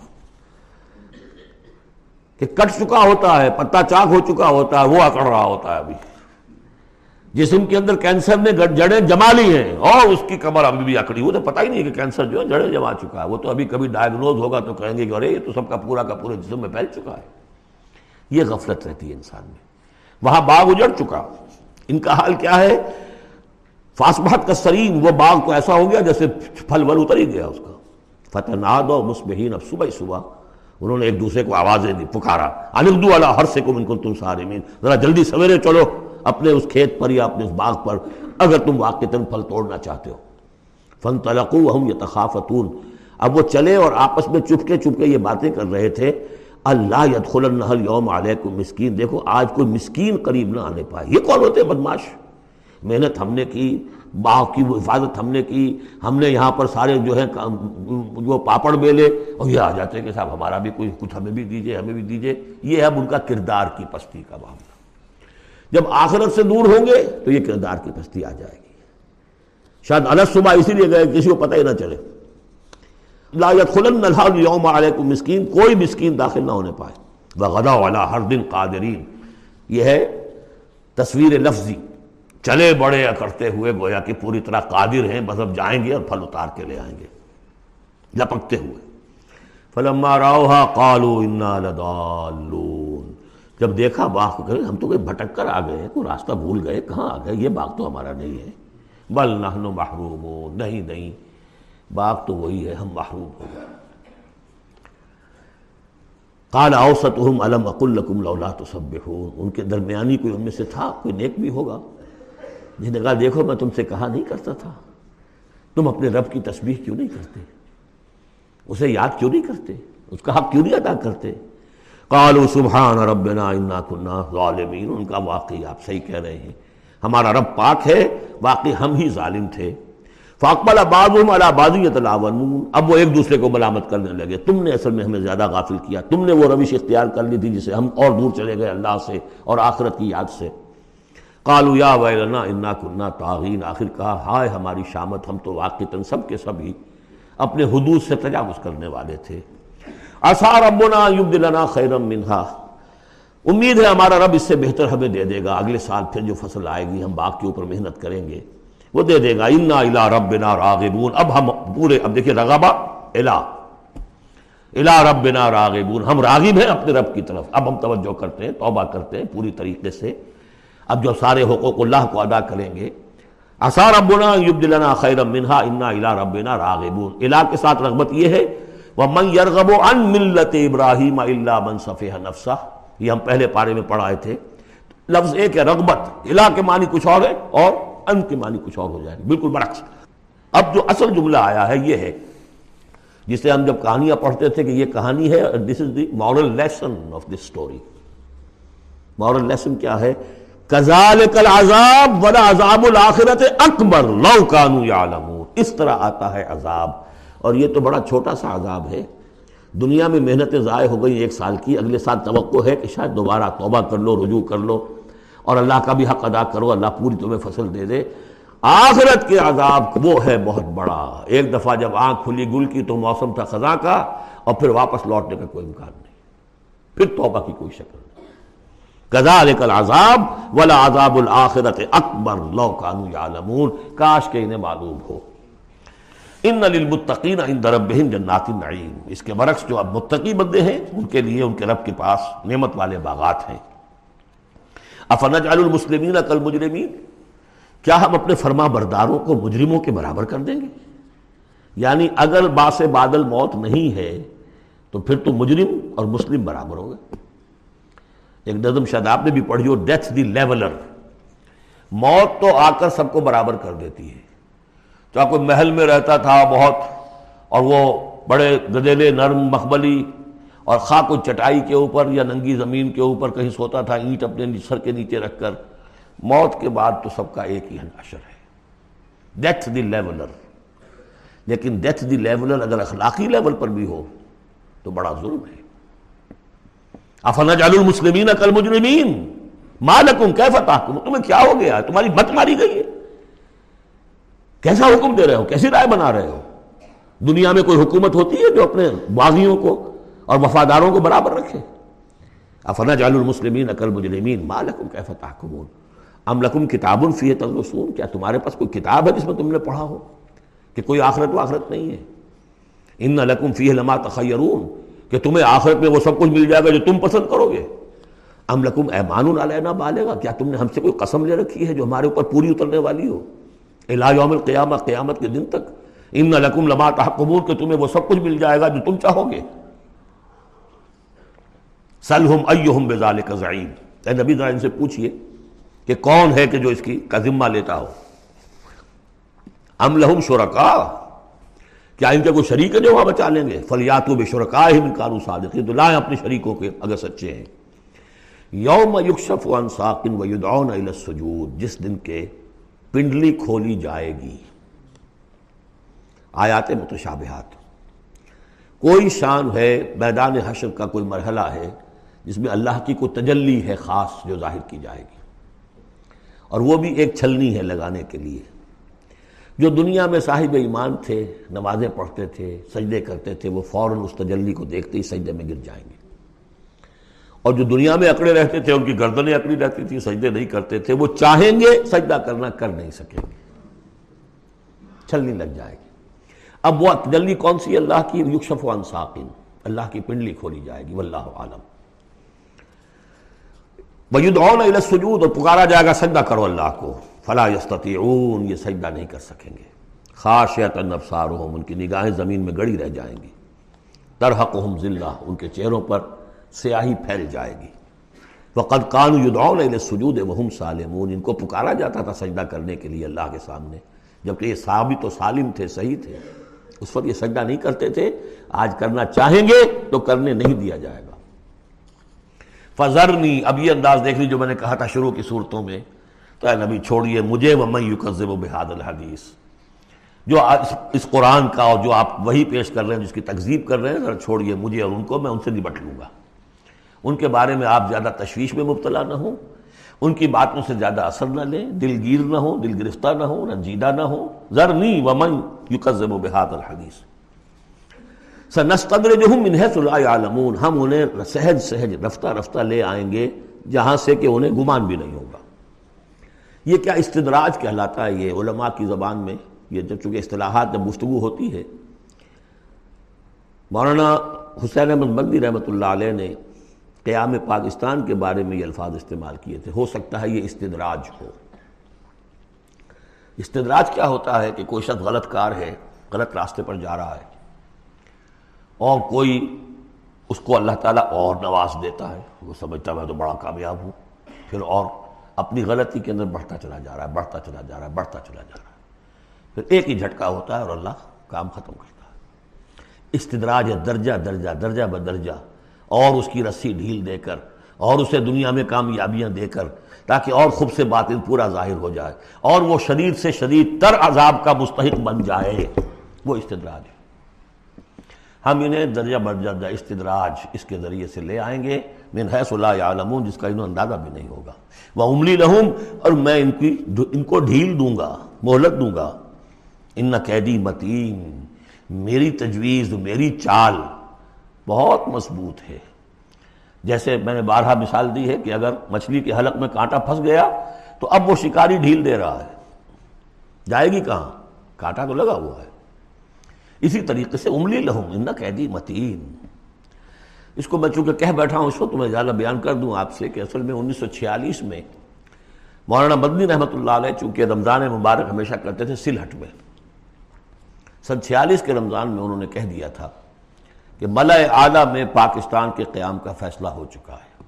کہ کٹ چکا ہوتا ہے، پتا چاک ہو چکا ہوتا ہے، وہ اکڑ رہا ہوتا ہے. ابھی جسم کے اندر کینسر نے جڑیں جما لی ہیں اور اس کی کمر ابھی بھی اکڑی. وہ تو پتہ ہی نہیں کہ کینسر جو ہے جڑیں جما چکا ہے، وہ تو ابھی کبھی ڈائگنوز ہوگا تو کہیں گے کہ ارے یہ تو سب کا پورا کا پورا جسم میں پھیل چکا ہے. یہ غفلت رہتی ہے انسان میں. وہاں باغ اجڑ چکا، ان کا حال کیا ہے. فاصبحت کالصریم، وہ باغ کو ایسا ہو گیا جیسے پھل ول اتر ہی گیا اس کا. فتنادوا مصبحین، اب صبح صبح انہوں نے ایک دوسرے کو آوازیں دی، پکارا. ان اغدوا علی حرثکم ان کنتم صارمین، ذرا جلدی سویرے چلو اپنے اس کھیت پر یا اپنے اس باغ پر اگر تم واقعتاً پھل توڑنا چاہتے ہو. فانطلقوا وہم یتخافتون، اب وہ چلے اور آپس میں چپکے چپکے یہ باتیں کر رہے تھے. اللہ یدخلنہ الیوم علیکم مسکین، دیکھو آج کوئی مسکین قریب نہ آنے پائے. یہ کون ہوتے ہیں بدماش، محنت ہم نے کی، باغ کی وہ حفاظت ہم نے کی، ہم نے یہاں پر سارے جو ہیں جو پاپڑ بیلے، اور یہ آ جاتے ہیں کہ صاحب ہمارا بھی کوئی کچھ ہمیں بھی دیجیے ہمیں بھی دیجیے. یہ ہے اب ان کا کردار کی پستی کا معاملہ. جب آخرت سے دور ہوں گے تو یہ کردار کی پستی آ جائے گی. شاید الگ صبح اسی لیے گئے کسی کو پتہ ہی نہ چلے. لا يدخلن اليوم عليكم مسکین، کوئی مسکین داخل نہ ہونے پائے. وغدوا على حرد قادرین، یہ ہے تصویر لفظی، چلے بڑے کرتے ہوئے گویا کہ پوری طرح قادر ہیں، بس اب جائیں گے اور پھل اتار کے لے آئیں گے لپکتے ہوئے. فلما راوها قالوا انا لضالون، جب دیکھا باغ کو کہ ہم تو کوئی بھٹک کر آ گئے، کوئی راستہ بھول گئے، کہاں آ گئے، یہ باغ تو ہمارا نہیں ہے. بل نحن محرومون، نہیں نہیں باغ تو وہی ہے، ہم محروم ہو گئے. قال اوسطهم الم اقل لكم لولا تسبحون، ان کے درمیانی کوئی ان میں سے تھا، کوئی نیک بھی ہوگا جس نے کہا دیکھو میں تم سے کہا نہیں کرتا تھا، تم اپنے رب کی تسبیح کیوں نہیں کرتے، اسے یاد کیوں نہیں کرتے، اس کا حق کیوں نہیں ادا کرتے. قالوا سبحان ربنا انا كنا ظالمین، ان کا واقعی آپ صحیح کہہ رہے ہیں، ہمارا رب پاک ہے، واقعی ہم ہی ظالم تھے. فَأَقْبَلَ بَعْضُهُمْ عَلَىٰ بَعْضٍ يَتَلَاوَمُونَ، اب وہ ایک دوسرے کو ملامت کرنے لگے، تم نے اصل میں ہمیں زیادہ غافل کیا، تم نے وہ روش اختیار کر لی تھی جسے ہم اور دور چلے گئے اللہ سے اور آخرت کی یاد سے. قَالُوا يَا وَيْلَنَا إِنَّا كُنَّا طَاغِينَ، آخر کہا ہائے ہماری شامت، ہم تو واقعتاً سب کے سب ہی اپنے حدود سے تجاوز کرنے والے تھے. عَسَىٰ رَبُّنَا أَن يُبْدِلَنَا خَيْرًا مِّنْهَا، امید ہے ہمارا رب اس سے بہتر ہمیں دے دے گا، اگلے سال پھر جو فصل آئے گی ہم باغ کے اوپر محنت کریں گے وہ دے دے گا. انا الی ربنا راغبون، اب ہم پورے، اب دیکھیے رغبہ الا الی ربنا راغبون، ہم راغب ہیں اپنے رب کی طرف، اب ہم توجہ کرتے ہیں، توبہ کرتے ہیں پوری طریقے سے. اب جو سارے حقوق اللہ کو ادا کریں گے، عَسَىٰ رَبُّنَا يُبْدِلَنَا خَيْرًا مِّنْهَا إِنَّا إِلَىٰ رَبِّنَا رَاغِبُونَ. الا کے ساتھ رغبت یہ ہے وَمَنْ يَرْغَبُ عَنْ مِلَّةِ إِبْرَاهِيمَ إِلَّا مَنْ سَفِهَ نَفْسَهُ. یہ ہم پہلے پارے میں پڑھائے تھے. لفظ ایک ہے رغبت، الا کے معنی کچھ اور ہے اور ان کے معنی کچھ اور ہو جائے گا، بالکل برعکس. اب جو اصل جملہ آیا ہے یہ ہے جسے ہم جب کہانیاں پڑھتے تھے کہ یہ کہانی ہے، this is the moral lesson of this story. Moral lesson کیا ہے؟ کذالک العذاب ولعذاب الاخرۃ اکبر لو کانوا یعلمون. اس طرح آتا ہے عذاب، اور یہ تو بڑا چھوٹا سا عذاب ہے. دنیا میں محنتیں ضائع ہو گئی ایک سال کی، اگلے سال توقع ہے کہ شاید دوبارہ توبہ کر لو، رجوع کر لو اور اللہ کا بھی حق ادا کرو، اللہ پوری تمہیں فصل دے دے. آخرت کے عذاب وہ ہے بہت بڑا. ایک دفعہ جب آنکھ کھلی گل کی تو موسم تھا خزاں کا، اور پھر واپس لوٹنے کا کوئی امکان نہیں، پھر توبہ کی کوئی شکل نہیں. کذالک العذاب ولعذاب الآخرۃ اکبر لو کانوا یعلمون. کاش کہ انہیں معلوم ہو. ان للمتقین عند ربہم جنات النعیم. اس کے برعکس جو اب متقی بندے ہیں ان کے لیے ان کے رب کے پاس نعمت والے باغات ہیں. افنجعل المسلمین کالمجرمین. کیا ہم اپنے فرما برداروں کو مجرموں کے برابر کر دیں گے؟ یعنی اگر باس بادل موت نہیں ہے تو پھر تو مجرم اور مسلم برابر ہو گئے. ایک نظم شاید آپ نے بھی پڑھی ہو، ڈیتھ دی لیولر. موت تو آ کر سب کو برابر کر دیتی ہے. چاہے کوئی محل میں رہتا تھا بہت، اور وہ بڑے گدیلے نرم مخملی اور خواہ کوئی چٹائی کے اوپر یا ننگی زمین کے اوپر کہیں سوتا تھا، اینٹ اپنے سر کے نیچے رکھ کر، موت کے بعد تو سب کا ایک ہی حشر ہے. Death the leveller. لیکن ڈیتھ دی لیولر اگر اخلاقی لیول پر بھی ہو تو بڑا ظلم ہے. افنجعل المسلمین کالمجرمین ما لکم کیف تحکمون. تمہیں کیا ہو گیا؟ تمہاری مت ماری گئی ہے. کیسا حکم دے رہے ہو، کیسی رائے بنا رہے ہو؟ دنیا میں کوئی حکومت ہوتی ہے جو اپنے باغیوں کو اور وفاداروں کو برابر رکھے؟ افنجعل المسلمین کالمجرمین ما لکم کیف تحکمون. ام لکم کتاب فیہ تدرسون. کیا تمہارے پاس کوئی کتاب ہے جس میں تم نے پڑھا ہو کہ کوئی آخرت و آخرت نہیں ہے؟ ان لکم فیہ لما تخیرون. کہ تمہیں آخرت میں وہ سب کچھ مل جائے گا جو تم پسند کرو گے. ام لکم ایمان علینا بالغہ. کیا تم نے ہم سے کوئی قسم لے رکھی ہے جو ہمارے اوپر پوری اترنے والی ہو الی یوم القیامہ، قیامت کے دن تک؟ ان لکم لما تحکمون. کہ تمہیں وہ سب کچھ مل جائے گا جو تم چاہو گے. سلہم ایہم بذالک زعیم. اے نبی ذرا ان سے پوچھیے کہ کون ہے کہ جو اس کی کا ذمہ لیتا ہو. ام لہم شرکا. کیا ان کے کوئی شریک ہے جو وہاں بچا لیں گے؟ فلیاتوا بشرکائہم ان کانوا صادقین. تو لائیں اپنے شریکوں کے اگر سچے ہیں. یوم یکشف عن ساق ویدعون الی السجود. جس دن کے پنڈلی کھولی جائے گی. آیات متشابہات. کوئی شان ہے، میدان حشر کا کوئی مرحلہ ہے جس میں اللہ کی کوئی تجلی ہے خاص جو ظاہر کی جائے گی، اور وہ بھی ایک چھلنی ہے لگانے کے لیے. جو دنیا میں صاحب ایمان تھے، نمازیں پڑھتے تھے، سجدے کرتے تھے، وہ فوراً اس تجلی کو دیکھتے ہی سجدے میں گر جائیں گے. اور جو دنیا میں اکڑے رہتے تھے، ان کی گردنیں اکڑی رہتی تھیں، سجدے نہیں کرتے تھے، وہ چاہیں گے سجدہ کرنا، کر نہیں سکیں گے، چھلنی لگ جائے گی. اب وہ تجلی کون سی؟ اللہ کی. یکشف عن ساق، اللہ کی پنڈلی کھولی جائے گی. واللہ عالم. وَيُدْعَوْنَ إِلَى السُّجُودِ. اور پکارا جائے گا سجدہ کرو اللہ کو. فَلَا يَسْتَطِيعُونَ. یہ سجدہ نہیں کر سکیں گے. خَاشِعَةً أَبْصَارُهُمْ. ان کی نگاہیں زمین میں گڑی رہ جائیں گی. تَرْهَقُهُمْ ذِلَّةٌ. ان کے چہروں پر سیاہی پھیل جائے گی. وَقَدْ كَانُوا يُدْعَوْنَ إِلَى السُّجُودِ وَهُمْ سَالِمُونَ. ان کو پکارا جاتا تھا سجدہ کرنے کے لیے اللہ کے سامنے، جبکہ یہ ثابت و سالم تھے، صحیح تھے. اس وقت یہ سجدہ نہیں کرتے تھے. آج کرنا چاہیں گے تو کرنے نہیں دیا جائے گا. فَذَرْنِي. اب یہ انداز دیکھ لی جو میں نے کہا تھا شروع کی صورتوں میں. تو اے نبی چھوڑیے مجھے. وَمَنْ يُكَذِّبُ بِهَذَا الْحَدِيثِ. جو اس قرآن کا اور جو آپ وہی پیش کر رہے ہیں، جس کی تکذیب کر رہے ہیں، ذرا چھوڑیے مجھے اور ان کو. میں ان سے نبٹ لوں گا. ان کے بارے میں آپ زیادہ تشویش میں مبتلا نہ ہوں، ان کی باتوں سے زیادہ اثر نہ لیں، دل گیر نہ ہوں، دل گرفتہ نہ ہوں، رنجیدہ نہ ہوں. ذَرْنِي وَمَنْ يُكَذِّبُ بِهَذَا الْحَدِيثِ. سَنَسْتَدْرِجُهُمْ مِنْ حَيْثُ لَا يَعْلَمُونَ. ہم انہیں سہج سہج رفتہ رفتہ لے آئیں گے جہاں سے کہ انہیں گمان بھی نہیں ہوگا. یہ کیا استدراج کہلاتا ہے؟ یہ علماء کی زبان میں یہ جب چونکہ اصطلاحات جب گفتگو ہوتی ہے، مولانا حسین احمد مدنی رحمۃ اللہ علیہ نے قیام پاکستان کے بارے میں یہ الفاظ استعمال کیے تھے. ہو سکتا ہے یہ استدراج ہو. استدراج کیا ہوتا ہے کہ کوئی شخص غلط کار ہے، غلط راستے پر جا رہا ہے اور کوئی اس کو اللہ تعالیٰ اور نواز دیتا ہے، وہ سمجھتا ہے میں تو بڑا کامیاب ہوں، پھر اور اپنی غلطی کے اندر بڑھتا چلا جا رہا ہے، بڑھتا چلا جا رہا ہے، بڑھتا چلا جا رہا ہے، پھر ایک ہی جھٹکا ہوتا ہے اور اللہ کام ختم کرتا ہے۔ استدراج ہے، درجہ درجہ درجہ بدرجہ، اور اس کی رسی ڈھیل دے کر اور اسے دنیا میں کامیابیاں دے کر، تاکہ اور خوب سے باطل پورا ظاہر ہو جائے اور وہ شدید سے شدید تر عذاب کا مستحق بن جائے، وہ استدراج ہے۔ ہم انہیں درجہ بدرجہ استدراج اس کے ذریعے سے لے آئیں گے، من حیث لا یعلمون، جس کا انہوں اندازہ بھی نہیں ہوگا۔ وَأُمْلِي لَهُمْ، اور میں ان کی ان کو ڈھیل دوں گا، مہلت دوں گا۔ ان قیدی متین، میری تجویز، میری چال بہت مضبوط ہے۔ جیسے میں نے بارہا مثال دی ہے کہ اگر مچھلی کے حلق میں کانٹا پھنس گیا تو اب وہ شکاری ڈھیل دے رہا ہے، جائے گی کہاں، کانٹا تو لگا ہوا ہے۔ اسی طریقے سے املی لہم ان قیدی متین، اس کو میں چونکہ کہہ بیٹھا ہوں اس کو تو میں زیادہ بیان کر دوں آپ سے کہ اصل میں انیس سو چھیالیس میں مولانا مدنی رحمۃ اللہ علیہ چونکہ رمضان مبارک ہمیشہ کرتے تھے سلہٹ میں، سن چھیالیس کے رمضان میں انہوں نے کہہ دیا تھا کہ ملائے اعلیٰ میں پاکستان کے قیام کا فیصلہ ہو چکا ہے،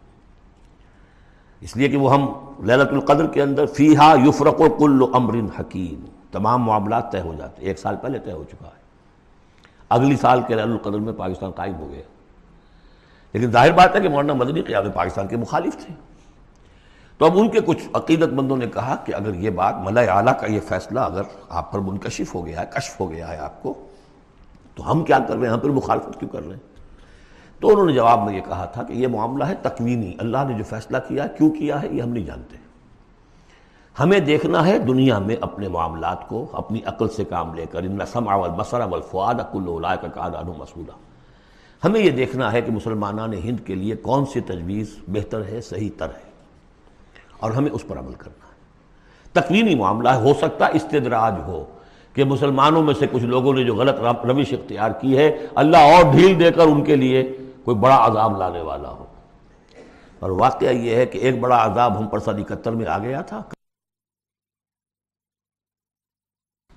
اس لیے کہ وہ ہم لیلۃ القدر کے اندر فیہا یفرق کل امر حکیم، تمام معاملات طے ہو جاتے، ایک سال پہلے طے ہو چکا ہے، اگلی سال کے لیلۃ القدر میں پاکستان قائم ہو گیا۔ لیکن ظاہر بات ہے کہ مولانا مدنی قیام پاکستان کے مخالف تھے، تو اب ان کے کچھ عقیدت مندوں نے کہا کہ اگر یہ بات ملائے اعلیٰ کا یہ فیصلہ اگر آپ پر منکشف ہو گیا ہے، کشف ہو گیا ہے آپ کو، تو ہم کیا کر رہے ہیں، ہم پھر مخالفت کیوں کر رہے ہیں؟ تو انہوں نے جواب میں یہ کہا تھا کہ یہ معاملہ ہے تکوینی، اللہ نے جو فیصلہ کیا کیوں کیا ہے یہ ہم نہیں جانتے، ہمیں دیکھنا ہے دنیا میں اپنے معاملات کو اپنی عقل سے کام لے کر، ان السمع والبصر والفؤاد کل اولئک کان عنہ مسؤولا، ہمیں یہ دیکھنا ہے کہ مسلمانان ہند کے لیے کون سی تجویز بہتر ہے، صحیح تر ہے، اور ہمیں اس پر عمل کرنا ہے۔ تکوینی معاملہ ہے، ہو سکتا استدراج ہو کہ مسلمانوں میں سے کچھ لوگوں نے جو غلط روش اختیار کی ہے اللہ اور ڈھیل دے کر ان کے لیے کوئی بڑا عذاب لانے والا ہو، اور واقعہ یہ ہے کہ ایک بڑا عذاب ہم پر سن اکہتر میں آ گیا تھا،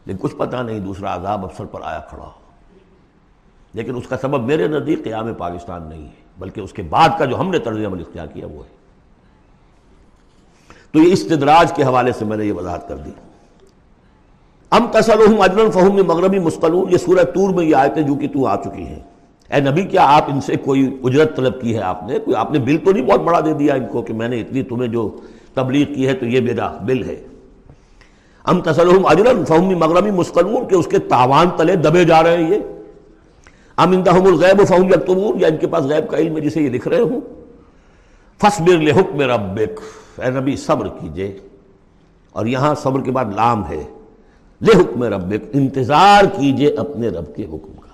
لیکن کچھ پتہ نہیں دوسرا عذاب اب سر پر آیا کھڑا ہو، لیکن اس کا سبب میرے نزدیک قیام پاکستان نہیں ہے، بلکہ اس کے بعد کا جو ہم نے طرز عمل اختیار کیا وہ ہے۔ تو یہ استدراج کے حوالے سے میں نے یہ وضاحت کر دی۔ ام تسلہم اجرا فہم من مغرب مثقلون، یہ سورہ طور میں یہ آیتیں جو کہ تو آ چکی ہیں۔ اے نبی کیا آپ ان سے کوئی اجرت طلب کی ہے، آپ نے کوئی آپ نے بل تو نہیں بہت بڑا دے دیا ان کو کہ میں نے اتنی تمہیں جو تبلیغ کی ہے تو یہ میرا بل ہے؟ ام تسلہم اجرا فہم من مغرب مثقلون، کہ اس کے تاوان تلے دبے جا رہے ہیں یہ۔ ام عندهم الغیب فهم یکتبون، یا ان کے پاس غیب کا علم ہے جسے یہ لکھ رہے ہوں۔ فاصبر لحکم ربک، اے نبی صبر کیجئے، اور یہاں صبر کے بعد لام ہے، لحکم ربک، انتظار کیجئے اپنے رب کے حکم کا۔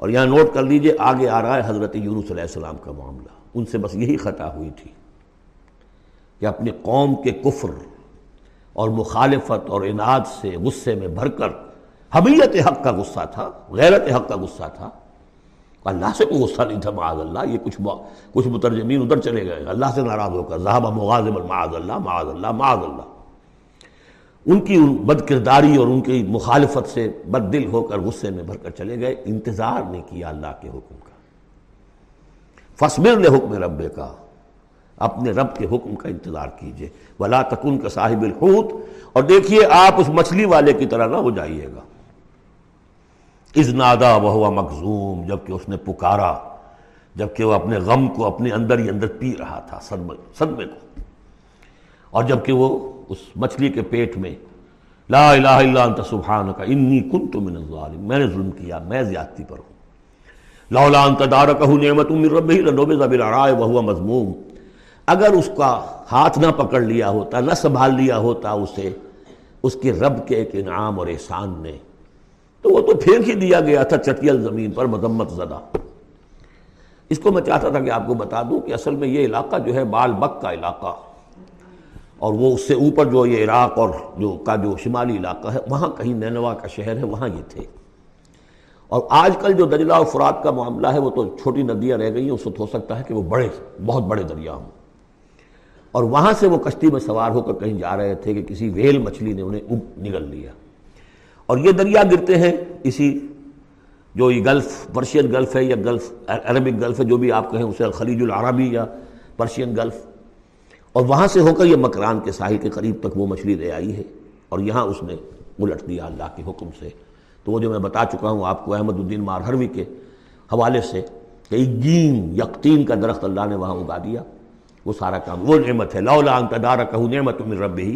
اور یہاں نوٹ کر لیجئے آگے آ رہا ہے حضرت یونس علیہ السلام کا معاملہ، ان سے بس یہی خطا ہوئی تھی کہ اپنی قوم کے کفر اور مخالفت اور اناد سے غصے میں بھر کر، حمیت حق کا غصہ تھا، غیرت حق کا غصہ تھا، اللہ سے کوئی غصہ نہیں تھا معاذ اللہ، یہ کچھ کچھ مترجمین ادھر چلے گئے اللہ سے ناراض ہو کر، ذہب مغاضبا معاذ اللہ معاذ اللہ معاذ اللہ، ان کی بد کرداری اور ان کی مخالفت سے بد دل ہو کر غصے میں بھر کر چلے گئے، انتظار نہیں کیا اللہ کے حکم کا۔ فاصبر لحکم ربک کا، اپنے رب کے حکم کا انتظار کیجئے۔ ولا تکن کا صاحب الحوت، اور دیکھیے آپ اس مچھلی والے کی طرح نہ ہو جائیے گا۔ اذ نادا وہو مخزوم، جبکہ اس نے پکارا، جبکہ وہ اپنے غم کو اپنے اندر ہی اندر پی رہا تھا، صدمے صدمے کو، اور جبکہ وہ اس مچھلی کے پیٹ میں لا الہ الا انت سبحانک انی کنت من الظالمین، میں نے ظلم کیا، میں زیادتی پر ہوں، لولا ان تدارکہ نعمۃ من ربہ لنبذ بالعراء وہو مذموم، اگر اس کا ہاتھ نہ پکڑ لیا ہوتا، نہ سنبھال لیا ہوتا اسے اس کے رب کے ایک انعام اور احسان نے، تو وہ تو پھینک ہی دیا گیا تھا چٹیل زمین پر مذمت زدہ۔ اس کو میں چاہتا تھا کہ آپ کو بتا دوں کہ اصل میں یہ علاقہ جو ہے بال بک کا علاقہ، اور وہ اس سے اوپر جو یہ عراق اور جو کا جو شمالی علاقہ ہے، وہاں کہیں نینوا کا شہر ہے، وہاں یہ تھے۔ اور آج کل جو دجلہ اور فرات کا معاملہ ہے وہ تو چھوٹی ندیاں رہ گئی ہیں، اس وقت ہو سکتا ہے کہ وہ بڑے بہت بڑے دریا ہوں، اور وہاں سے وہ کشتی میں سوار ہو کر کہیں جا رہے تھے کہ کسی ویل مچھلی نے انہیں اوب نگل لیا. اور یہ دریا گرتے ہیں اسی جو یہ گلف، پرشین گلف ہے یا گلف عربک گلف ہے، جو بھی آپ کہیں اسے، خلیج العربی یا پرشین گلف، اور وہاں سے ہو کر یہ مکران کے ساحل کے قریب تک وہ مچھلی لے آئی ہے اور یہاں اس نے الٹ دیا اللہ کے حکم سے. تو وہ جو میں بتا چکا ہوں آپ کو احمد الدین مارہروی کے حوالے سے کہ ایگین یقطین کا درخت اللہ نے وہاں اگا دیا، وہ سارا کام وہ نعمت ہے. لولا ان تدارکہ نعمۃ من ربہ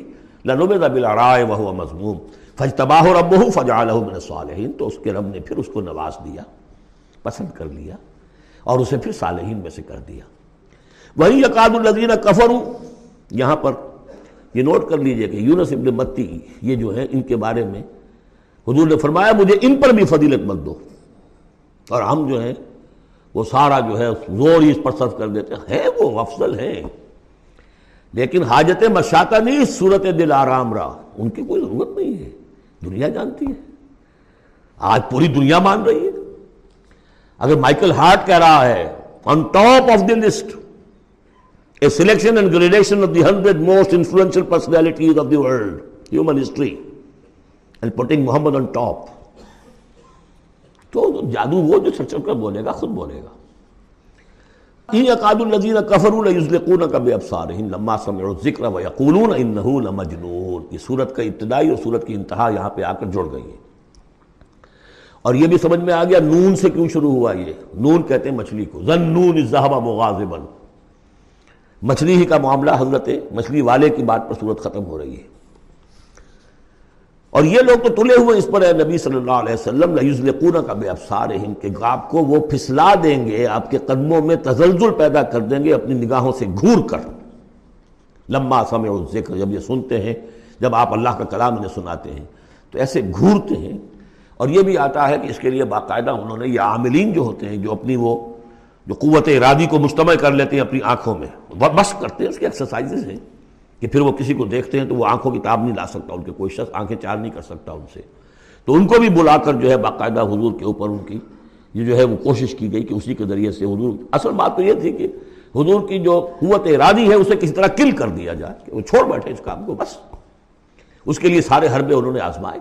لنبذ بالعراء وهو مذموم فاجتباہ ربہ فجعلہ من الصالحین. تو اس کے رب نے پھر اس کو نواز دیا، پسند کر لیا اور اسے پھر صالحین میں سے کر دیا. وہی یقاد الذین کفروا، یہاں پر یہ نوٹ کر لیجئے کہ یونس ابن متی یہ جو ہے ان کے بارے میں حضور نے فرمایا مجھے ان پر بھی فضیلت مت دو، اور ہم جو ہیں وہ سارا جو ہے زور ہی اس پر صرف کر دیتے ہیں، وہ افضل ہیں لیکن حاجت مشاکہ نہیں، صورت دل آرام را، ان کی کوئی ضرورت نہیں ہے. دنیا جانتی ہے، آج پوری دنیا مان رہی ہے. اگر مائیکل ہارٹ کہہ رہا ہے on top of the list a selection and gradation of the hundred most influential personalities of the world human history and putting Muhammad on top, تو جادو وہ جو سچ کر بولے گا خود بولے گا. ان یقاد الذین کفروا لیزلقونک بابصارہم لما سمعوا الذکر ویقولون انہ لمجنون. یہ سورت کا ابتدائی اور سورت کی انتہا یہاں پہ آ کر جڑ گئی ہے. اور یہ بھی سمجھ میں آ گیا نون سے کیوں شروع ہوا. یہ نون کہتے ہیں مچھلی کو، ظنون الذھب مغاضبا، مچھلی ہی کا معاملہ، حضرت مچھلی والے کی بات پر سورت ختم ہو رہی ہے. اور یہ لوگ تو تلے ہوئے اس پر، اے نبی صلی اللہ علیہ وسلم لَيُزْلِقُونَكَ بِأَبْصَارِهِمْ، کہ آپ کو وہ پھسلا دیں گے، آپ کے قدموں میں تزلزل پیدا کر دیں گے اپنی نگاہوں سے گھور کر. لما سمعوا الذکر، جب یہ سنتے ہیں، جب آپ اللہ کا کلام انہیں سناتے ہیں تو ایسے گھورتے ہیں. اور یہ بھی آتا ہے کہ اس کے لیے باقاعدہ انہوں نے یہ عاملین جو ہوتے ہیں جو اپنی وہ جو قوت ارادی کو مجتمع کر لیتے ہیں اپنی آنکھوں میں، مشق کرتے ہیں، اس کی ایکسرسائزز ہیں کہ پھر وہ کسی کو دیکھتے ہیں تو وہ آنکھوں کی تاب نہیں لا سکتا، ان کے کوئی شخص آنکھیں چار نہیں کر سکتا ان سے، تو ان کو بھی بلا کر جو ہے باقاعدہ حضور کے اوپر ان کی یہ جو ہے وہ کوشش کی گئی کہ اسی کے ذریعے سے حضور، اصل بات تو یہ تھی کہ حضور کی جو قوت ارادی ہے اسے کسی طرح کل کر دیا جائے کہ وہ چھوڑ بیٹھے اس کام کو. بس اس کے لیے سارے حربے انہوں نے آزمائے.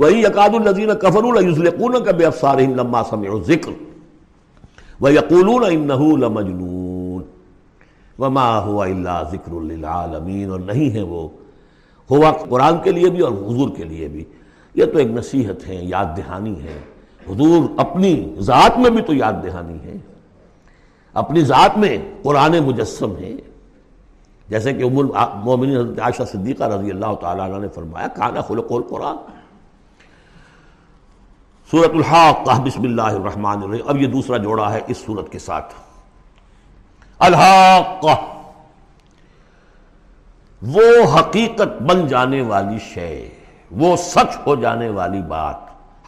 وَإِن يَكَادُ الَّذِينَ كَفَرُوا لَيُزْلِقُونَكَ بِأَبْصَارِهِمْ لَمَّا سَمِعُوا الذِّكْرَ وَيَقُولُونَ إِنَّهُ لَمَجْنُونٌ وما ہوا الا ذکر للعالمین. اور نہیں ہے وہ، ہوا قرآن کے لیے بھی اور حضور کے لیے بھی یہ تو ایک نصیحت ہے، یاد دہانی ہے. حضور اپنی ذات میں بھی تو یاد دہانی ہے، اپنی ذات میں قرآن مجسم ہے، جیسے کہ ام المؤمنین حضرت عائشہ صدیقہ رضی اللہ تعالیٰ عنہ نے فرمایا کان خلق القرآن. سورۃ الحاقہ، بسم اللہ الرحمن الرحیم. اب یہ دوسرا جوڑا ہے اس سورت کے ساتھ. الحاقہ، وہ حقیقت بن جانے والی شے، وہ سچ ہو جانے والی بات،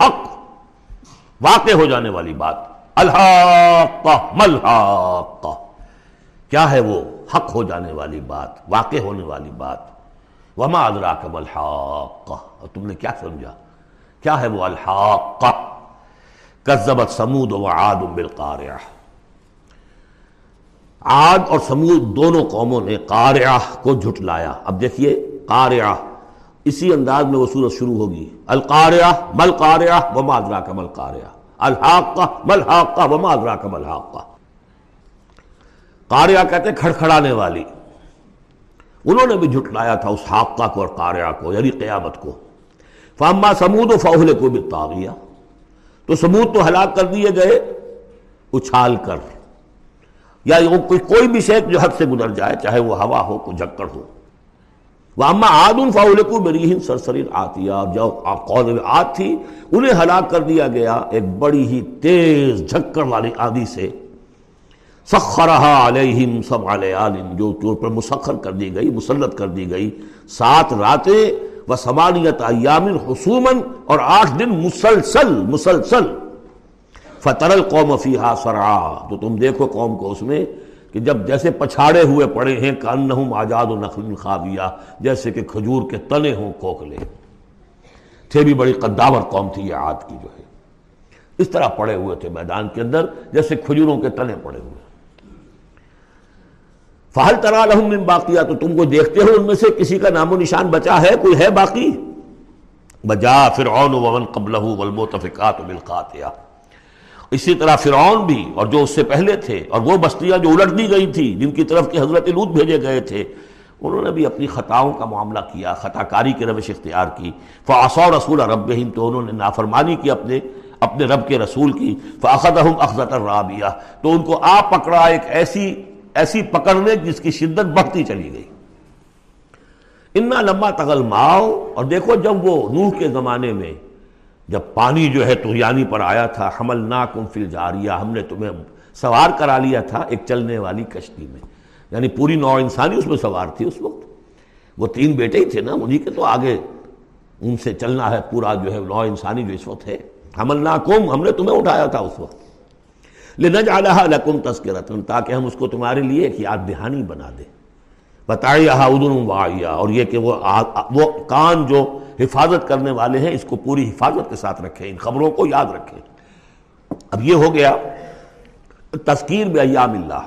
حق واقع ہو جانے والی بات. الحاقہ ملحاقہ، کیا ہے وہ؟ حق ہو جانے والی بات، واقع ہونے والی بات. وما ادراک ملحاقہ، اور تم نے کیا سمجھا کیا ہے وہ الحاقہ؟ کذبت سمود وعاد بالقارعہ، عاد اور سمود دونوں قوموں نے قارعہ کو جھٹلایا. اب دیکھیے قارعہ، اسی انداز میں وہ سورت شروع ہوگی. القارعہ ملقارعہ وما ادراک ملقارعہ، الحاقہ ملحاقہ وما ادراک ملحاقہ. قارعہ کہتے ہیں کھڑکھڑانے والی، انہوں نے بھی جھٹلایا تھا اس حاقہ کو اور قارعہ کو، یعنی قیامت کو. فاما سمود فاہلکوا بالطاغیہ، تو سمود تو ہلاک کر دیے گئے اچھال کر، یا کوئی بھی شے جو حد سے گزر جائے، چاہے وہ ہوا ہو کوئی جھکڑ ہو. وَأَمَّا عَادٌ فَأُهْلِكُوا بِرِيحٍ سَرْسَرٍ عَاتِيَةٍ، جو قوم عاد تھی انہیں ہلاک کر دیا گیا ایک بڑی ہی تیز جھکڑ والی آندھی سے. سَخَّرَهَا عَلَيْهِمْ سَبْعَ لَيَالٍ، جو ان پر مسخر کر دی گئی، مسلط کر دی گئی سات راتیں، وَثَمَانِيَةَ أَيَّامٍ حُسُومًا، اور آٹھ دن مسلسل مسلسل. فَتَرَى الْقَوْمَ فِيهَا صَرْعَىٰ، تو تم دیکھو قوم کو اس میں کہ جب جیسے پچھاڑے ہوئے پڑے ہیں، کَأَنَّهُمْ عَجَادُ نَخْلٍ خَاوِيَةٍ، جیسے کہ کھجور کے تنے ہوں کھوکھلے. تھے بھی بڑی قداور قوم تھی یہ عاد کی، جو ہے اس طرح پڑے ہوئے تھے میدان کے اندر جیسے کھجوروں کے تنے پڑے ہوئے. فَهَلْ تَرَى لَهُم مِّن بَاقِيَةٍ، تو تم کو دیکھتے ہو ان میں سے کسی کا نام و نشان بچا ہے، کوئی ہے باقی؟ بَجَاءَ فِرْعَوْنُ وَمَن قَبْلَهُ وَالْمُؤْتَفِقَاتُ بِالْخَاطِئَةِ، اسی طرح فرعون بھی اور جو اس سے پہلے تھے، اور وہ بستیاں جو الٹ دی گئی تھیں جن کی طرف کہ حضرت لوط بھیجے گئے تھے، انہوں نے بھی اپنی خطاؤں کا معاملہ کیا، خطا کاری کی روش اختیار کی، فَعَصَوْا رَسُولَ رَبِّهِمْ، تو انہوں نے نافرمانی کی اپنے اپنے رب کے رسول کی، فَأَخَذَهُمْ أَخْذَةً رَابِيَةً، تو ان کو آ پکڑا ایک ایسی ایسی پکڑ میں جس کی شدت بڑھتی چلی گئی، اِنَّا لَمَّا طَغَى الْمَاءُ، اور دیکھو جب وہ نوح کے زمانے میں جب پانی جو ہے طغیانی پر آیا تھا، حَمَلْنَاكُمْ فِي الْجَارِيَةِ، ہم نے تمہیں سوار کرا لیا تھا ایک چلنے والی کشتی میں، یعنی پوری نو انسانی اس میں سوار تھی اس وقت، وہ تین بیٹے ہی تھے نا انہی کے، تو آگے ان سے چلنا ہے پورا جو ہے نو انسانی جو اس وقت ہے، حملناکم، ہم نے تمہیں اٹھایا تھا اس وقت، لنجعلہ لکم تذکرۃ، تاکہ ہم اس کو تمہارے لیے ایک یاد دہانی بنا دیں، بتعیہا اذن واعیہ، اور یہ کہ وہ وہ کان جو حفاظت کرنے والے ہیں اس کو پوری حفاظت کے ساتھ رکھیں، ان خبروں کو یاد رکھیں۔ اب یہ ہو گیا تذکیر بایام اللہ،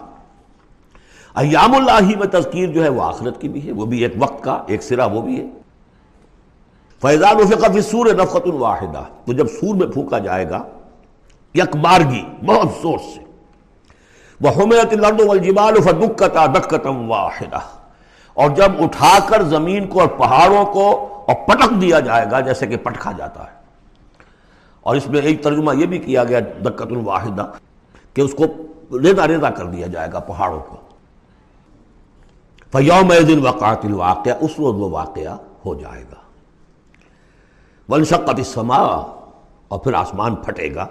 ایام اللہ میں تذکیر جو ہے وہ آخرت کی بھی ہے، وہ بھی ایک وقت کا ایک سرا وہ بھی ہے، فَإِذَا نُفِخَ فِي الصُّورِ نَفْخَةٌ وَاحِدَةٌ، تو جب سور میں پھونکا جائے گا یکبارگی بہت زور سے، وَحُمِلَتِ الْأَرْضُ وَالْجِبَالُ فَدُكَّتَا دَكَّةً وَاحِدَةً، اور جب اٹھا کر زمین کو اور پہاڑوں کو اور پٹک دیا جائے گا جیسے کہ پٹکا جاتا ہے، اور اس میں ایک ترجمہ یہ بھی کیا گیا دَكَّةٌ وَاحِدَةً، کہ اس کو ریزہ ریزہ کر دیا جائے گا پہاڑوں کو، فَيَوْمَئِذٍ وَقَعَتِ الْوَاقِعَةُ، اس روز وہ واقعہ ہو جائے گا، وَانشَقَّتِ السَّمَاءُ، اور پھر آسمان پھٹے گا،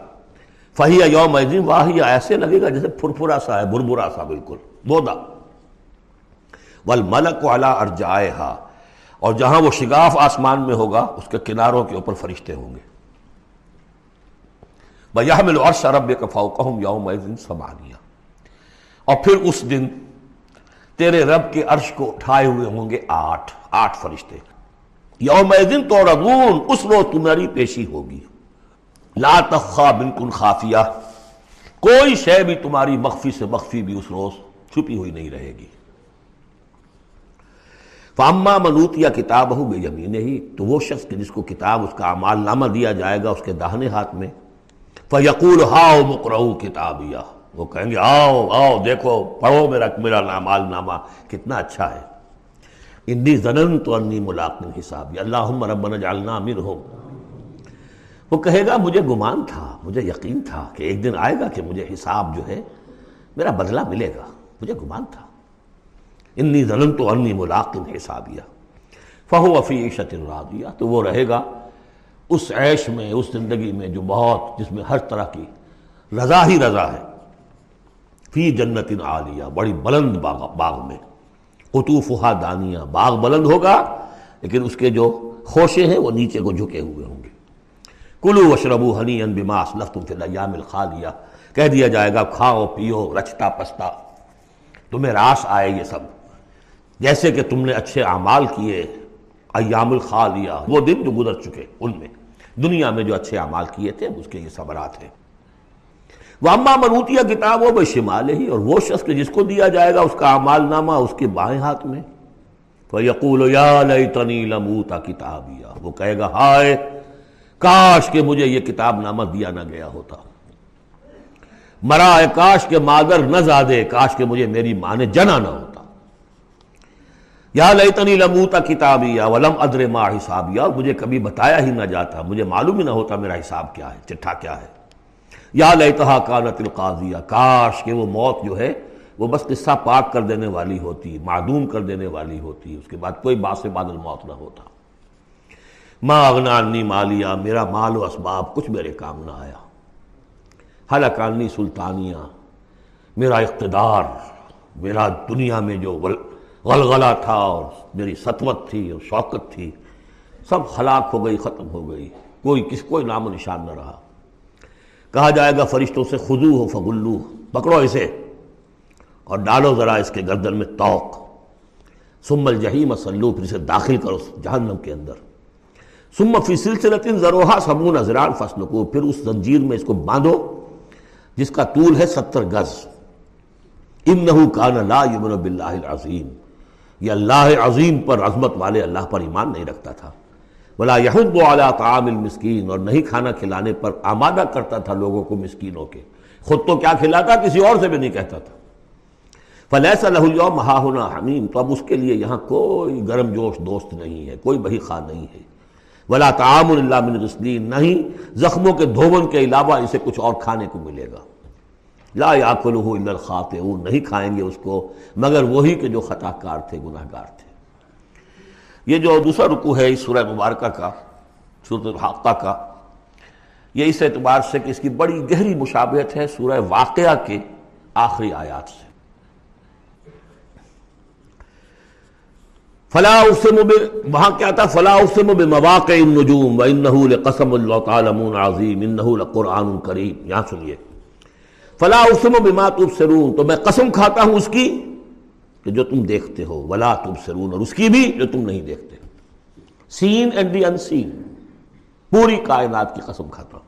فَهِيَ يَوْمَئِذٍ وَاهِيَةٌ، ایسے لگے گا جیسے پھرپھرا سا ہے، بھربھرا سا بالکل بودا، وَالْمَلَكُ عَلَىٰ أَرْجَائِهَا، اور جہاں وہ شگاف آسمان میں ہوگا اس کے کناروں کے اوپر فرشتے ہوں گے، وَيَحْمِلُ عَرْشَ رَبِّكَ فَوْقَهُمْ يَوْمَئِذٍ ثَمَانِيَةٌ، اور پھر اس دن تیرے رب کے عرش کو اٹھائے ہوئے ہوں گے آٹھ آٹھ فرشتے، یومئذٍ تُعْرَضُونَ، اس روز تمہاری پیشی ہوگی، لا تخفیٰ منکن خافیہ، کوئی شے بھی تمہاری مخفی سے مخفی بھی اس روز چھپی ہوئی نہیں رہے گی، فَأَمَّا مَنْ أُوتِیَ کِتَابَہُ بِیَمِینِہِ، تو وہ شخص جس کو کتاب اس کا اعمال نامہ دیا جائے گا اس کے داہنے ہاتھ میں، فَيَقُولُ هَاؤُمُ اقْرَءُوا کِتَابِیَہ، وہ کہیں گے آؤ آؤ دیکھو پڑھو میرا میرا اعمال نامہ کتنا اچھا ہے، انی ظننت انی ملاق حسابی اللہم ربنا اجعلنا منہم، وہ کہے گا مجھے گمان تھا، مجھے یقین تھا کہ ایک دن آئے گا کہ مجھے حساب جو ہے میرا بدلہ ملے گا، مجھے گمان تھا، انی ظننت انی ملاق حسابیہ فہو فی عیشۃ راضیہ، تو وہ رہے گا اس عیش میں اس زندگی میں جو بہت جس میں ہر طرح کی رضا ہی رضا ہے، فی جنت عالیہ، بڑی بلند باغ باغ میں، قطوفہا دانیہ، باغ بلند ہوگا لیکن اس کے جو خوشے ہیں وہ نیچے کو جھکے ہوئے ہوں گے، کلوا واشربوا ہنیئا بما اسلفتم فی الایام الخالیہ، کہہ دیا جائے گا کھاؤ پیو رچتا پستا تمہیں راس آئے یہ سب جیسے کہ تم نے اچھے اعمال کیے، ایام الخالیہ، وہ دن جو گزر چکے ان میں دنیا میں جو اچھے اعمال کیے تھے اس کے یہ ثمرات ہیں، وَأَمَّا مَنْ أُوتِیَ کِتَابَہُ بِشِمَالِہِ، اور وہ شخص جس کو دیا جائے گا اس کا اعمال نامہ اس کے بائیں ہاتھ میں، فَيَقُولُ يَا لَيْتَنِی لَمْ أُوتَ کِتَابِیَہ، وہ کہے گا ہائے کاش کہ مجھے یہ کتاب نامہ دیا نہ گیا ہوتا، مرا ہے کاش کہ مادر نہ زادے، کاش کہ مجھے میری ماں نے جنا نہ ہوتا، یا لَيْتَنِی لَمْ أُوتَ کِتَابِیَہ وَلَمْ أَدْرِ مَا حِسَابِیَہ، اور مجھے کبھی بتایا ہی نہ جاتا، مجھے معلوم ہی نہ ہوتا میرا حساب کیا ہے، چٹھا کیا ہے، یا لیتہا کانت القاضیہ، کاش کہ وہ موت جو ہے وہ بس قصہ پاک کر دینے والی ہوتی، معدوم کر دینے والی ہوتی، اس کے بعد کوئی باعث بعد الموت نہ ہوتا، ما اغنی عنی مالیہ، میرا مال و اسباب کچھ میرے کام نہ آیا، ہلک عنی سلطانیہ، میرا اقتدار میرا دنیا میں جو غلغلہ تھا اور میری سطوت تھی اور شوکت تھی سب ہلاک ہو گئی، ختم ہو گئی، کوئی کس کوئی نام و نشان نہ رہا، کہا جائے گا فرشتوں سے خذوہ فغلوہ، پکڑو اسے اور ڈالو ذرا اس کے گردن میں طوق، ثم الجحیم صلوہ، پھر اسے داخل کرو جہنم کے اندر، ثم فی سلسلۃ ذروہا سبعون ذراعا فاسلکوہ، پھر اس زنجیر میں اس کو باندھو جس کا طول ہے ستر گز، انہ کان لا یؤمن باللہ العظیم، یہ اللہ عظیم پر، عظمت والے اللہ پر ایمان نہیں رکھتا تھا. ولا یحض علی طعام المسکین، اور نہیں کھانا کھلانے پر آمادہ کرتا تھا لوگوں کو مسکینوں کے، خود تو کیا کھلاتا کسی اور سے بھی نہیں کہتا تھا. فلیس لہ الیوم ھاھنا حمیم، تو اب اس کے لیے یہاں کوئی گرم جوش دوست نہیں ہے، کوئی بہی خواہ نہیں ہے. ولا طعام الا من غسلین، نہیں زخموں کے دھون کے علاوہ اسے کچھ اور کھانے کو ملے گا. لا یاکلہ الا الخاطئون، نہیں کھائیں گے اس کو مگر وہی کہ جو خطا کار تھے، گناہ گار تھے. یہ جو دوسرا رکوع ہے اس سورہ مبارکہ کا، سورۃ الحاقہ کا، یہ اس اعتبار سے کہ اس کی بڑی گہری مشابہت ہے سورہ واقعہ کے آخری آیات سے. فلا اقسم ب، وہاں کیا تھا؟ فلا اقسم بمواقع النجوم وانه لقسم لو تعلمون عظیم انه لقرآن کریم. یہاں سنیے، فلا اقسم بما تبصرون، تو میں قسم کھاتا ہوں اس کی کہ جو تم دیکھتے ہو، ولا تبصرون، اور اس کی بھی جو تم نہیں دیکھتے، سین اینڈ دی ان سین، پوری کائنات کی قسم کھاتا ہوں.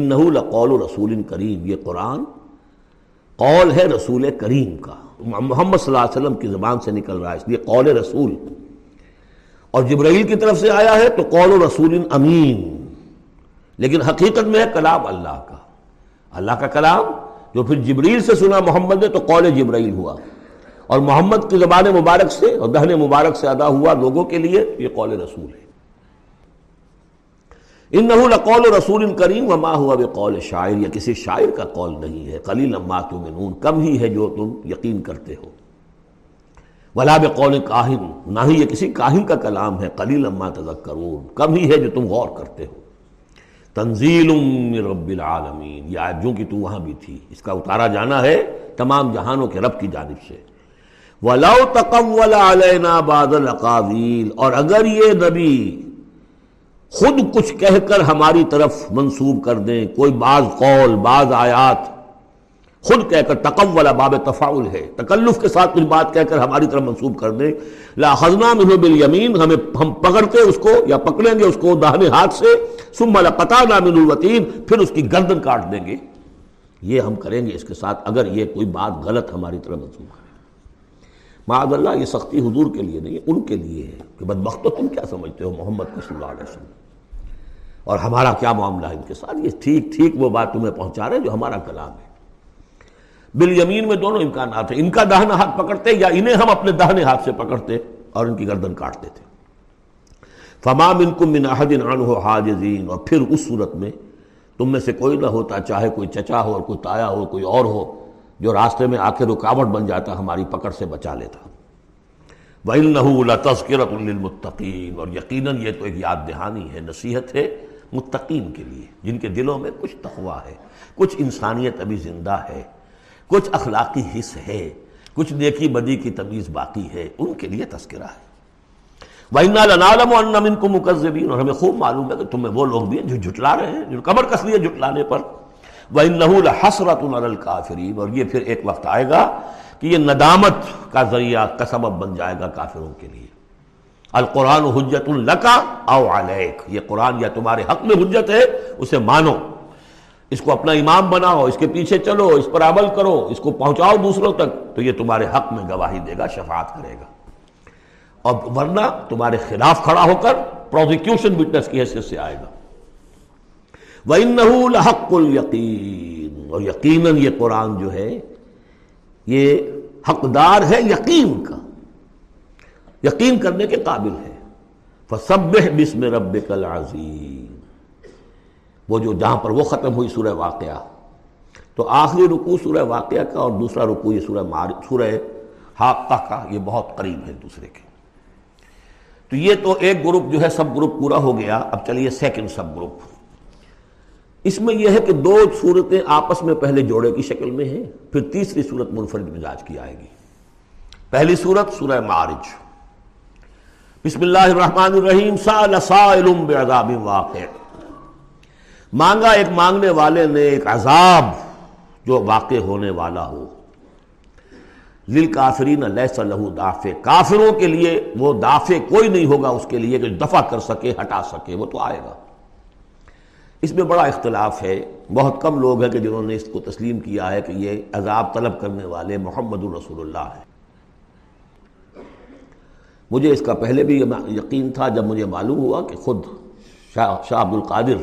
انه لقول رسول کریم، یہ قرآن قول ہے رسول کریم کا، محمد صلی اللہ علیہ وسلم کی زبان سے نکل رہا ہے، اس لیے قول رسول، اور جبرائیل کی طرف سے آیا ہے تو قول رسول امین، لیکن حقیقت میں ہے کلام اللہ کا. اللہ کا کلام جو پھر جبرائیل سے سنا محمد نے تو قول جبرائیل ہوا، اور محمد کی زبان مبارک سے اور دہن مبارک سے ادا ہوا لوگوں کے لیے یہ قول رسول ہے. انہ لقول رسول کریم وما ہوا بقول شاعر، یہ کسی شاعر کا قول نہیں ہے. قلیلا ما تؤمنون، کم ہی ہے جو تم یقین کرتے ہو. ولا بقول کاہن، نہ ہی یہ کسی کاہن کا کلام ہے. قلیلا ما تذکرون، کم ہی ہے جو تم غور کرتے ہو. تنزیل من رب العالمین، یہ آیت جو کہ تو وہاں بھی تھی، اس کا اتارا جانا ہے تمام جہانوں کے رب کی جانب سے. ولو تقول علینا بعض الاقاویل، اور اگر یہ نبی خود کچھ کہہ کر ہماری طرف منسوب کر دیں، کوئی بعض قول، بعض آیات خود کہہ کر، تقول باب تفاعل ہے، تکلف کے ساتھ کچھ بات کہہ کر ہماری طرف منسوب کر دیں، لاخذنا منہ بالیمین، ہمیں ہم پکڑتے اس کو یا پکڑیں گے اس کو داہنے ہاتھ سے، ثم لقطعنا منہ الوتین، پھر اس کی گردن کاٹ دیں گے. یہ ہم کریں گے اس کے ساتھ اگر یہ کوئی بات غلط ہماری طرف منسوب کریں. معاذ اللہ، یہ سختی حضور کے لیے نہیں، ان کے لیے ہے کہ بدبختو تم کیا سمجھتے ہو محمد کو صلی اللہ علیہ وسلم، اور ہمارا کیا معاملہ ہے ان کے ساتھ، یہ ٹھیک ٹھیک وہ بات تمہیں پہنچا رہے جو ہمارا کلام ہے. بالیمین میں دونوں امکانات ہیں، ان کا داہنا ہاتھ پکڑتے یا انہیں ہم اپنے داہنے ہاتھ سے پکڑتے اور ان کی گردن کاٹ دیتے. فما منکم من احد عنہ حاجزین، اور پھر اس صورت میں تم میں سے کوئی نہ ہوتا، چاہے کوئی چچا ہو اور کوئی تایا ہو کوئی اور ہو، جو راستے میں آ کے رکاوٹ بن جاتا، ہماری پکڑ سے بچا لیتا. وَإِنَّهُ لَتَذْكِرَةٌ لِّلْمُتَّقِينَ، اور یقیناً یہ تو ایک یاد دہانی ہے، نصیحت ہے متقین کے لیے، جن کے دلوں میں کچھ تقویٰ ہے، کچھ انسانیت ابھی زندہ ہے، کچھ اخلاقی حس ہے، کچھ نیکی بدی کی تمیز باقی ہے، ان کے لیے تذکرہ ہے. وَإِنَّا لَنَعْلَمُ أَنَّ مِنْكُمْ مُكَذِّبِينَ، اور ہمیں خوب معلوم ہے کہ تم میں وہ لوگ بھی ہیں جو جھٹلا رہے ہیں، جو کمر کس لیے جھٹلانے پر. وَإِنَّهُ لَحَسْرَةٌ عَلَى الْكَافِرِينَ، اور یہ پھر ایک وقت آئے گا کہ یہ ندامت کا ذریعہ کا سبب بن جائے گا کافروں کے لیے. القرآن حجت لک او علیک، یہ قرآن یا تمہارے حق میں حجت ہے، اسے مانو، اس کو اپنا امام بناؤ، اس کے پیچھے چلو، اس پر عمل کرو، اس کو پہنچاؤ دوسروں تک، تو یہ تمہارے حق میں گواہی دے گا، شفاعت کرے گا، اور ورنہ تمہارے خلاف کھڑا ہو کر پروزیکیوشن وٹنس کی حیثیت سے آئے گا. وَإِنَّهُ لَحَقُّ الْيَقِينِ، اور یقیناً یہ قرآن جو ہے یہ حقدار ہے یقین کا، یقین کرنے کے قابل ہے. فَسَبِّحْ بِسْمِ رَبِّكَ الْعَظِيمِ، وہ جو جہاں پر وہ ختم ہوئی سورہ واقعہ، تو آخری رکوع سورہ واقعہ کا اور دوسرا رکوع یہ سورہ معارج، سورہ حاقہ کا، یہ بہت قریب ہے دوسرے کے. تو یہ تو ایک گروپ جو ہے سب گروپ پورا ہو گیا. اب چلیے سیکنڈ سب گروپ. اس میں یہ ہے کہ دو صورتیں آپس میں پہلے جوڑے کی شکل میں ہیں، پھر تیسری صورت منفرد مزاج کی آئے گی. پہلی صورت سورہ معارج. بسم اللہ الرحمن الرحیم. سأل سائل بعذاب واقع، مانگا ایک مانگنے والے نے ایک عذاب جو واقع ہونے والا ہو. للکافرین لیس لہ دافع، کافروں کے لیے وہ دافع کوئی نہیں ہوگا اس کے لیے کہ دفع کر سکے، ہٹا سکے، وہ تو آئے گا. اس میں بڑا اختلاف ہے، بہت کم لوگ ہیں کہ جنہوں نے اس کو تسلیم کیا ہے کہ یہ عذاب طلب کرنے والے محمد الرسول اللہ ہیں۔ مجھے اس کا پہلے بھی یقین تھا جب مجھے معلوم ہوا کہ خود شاہ شاہ عبد القادر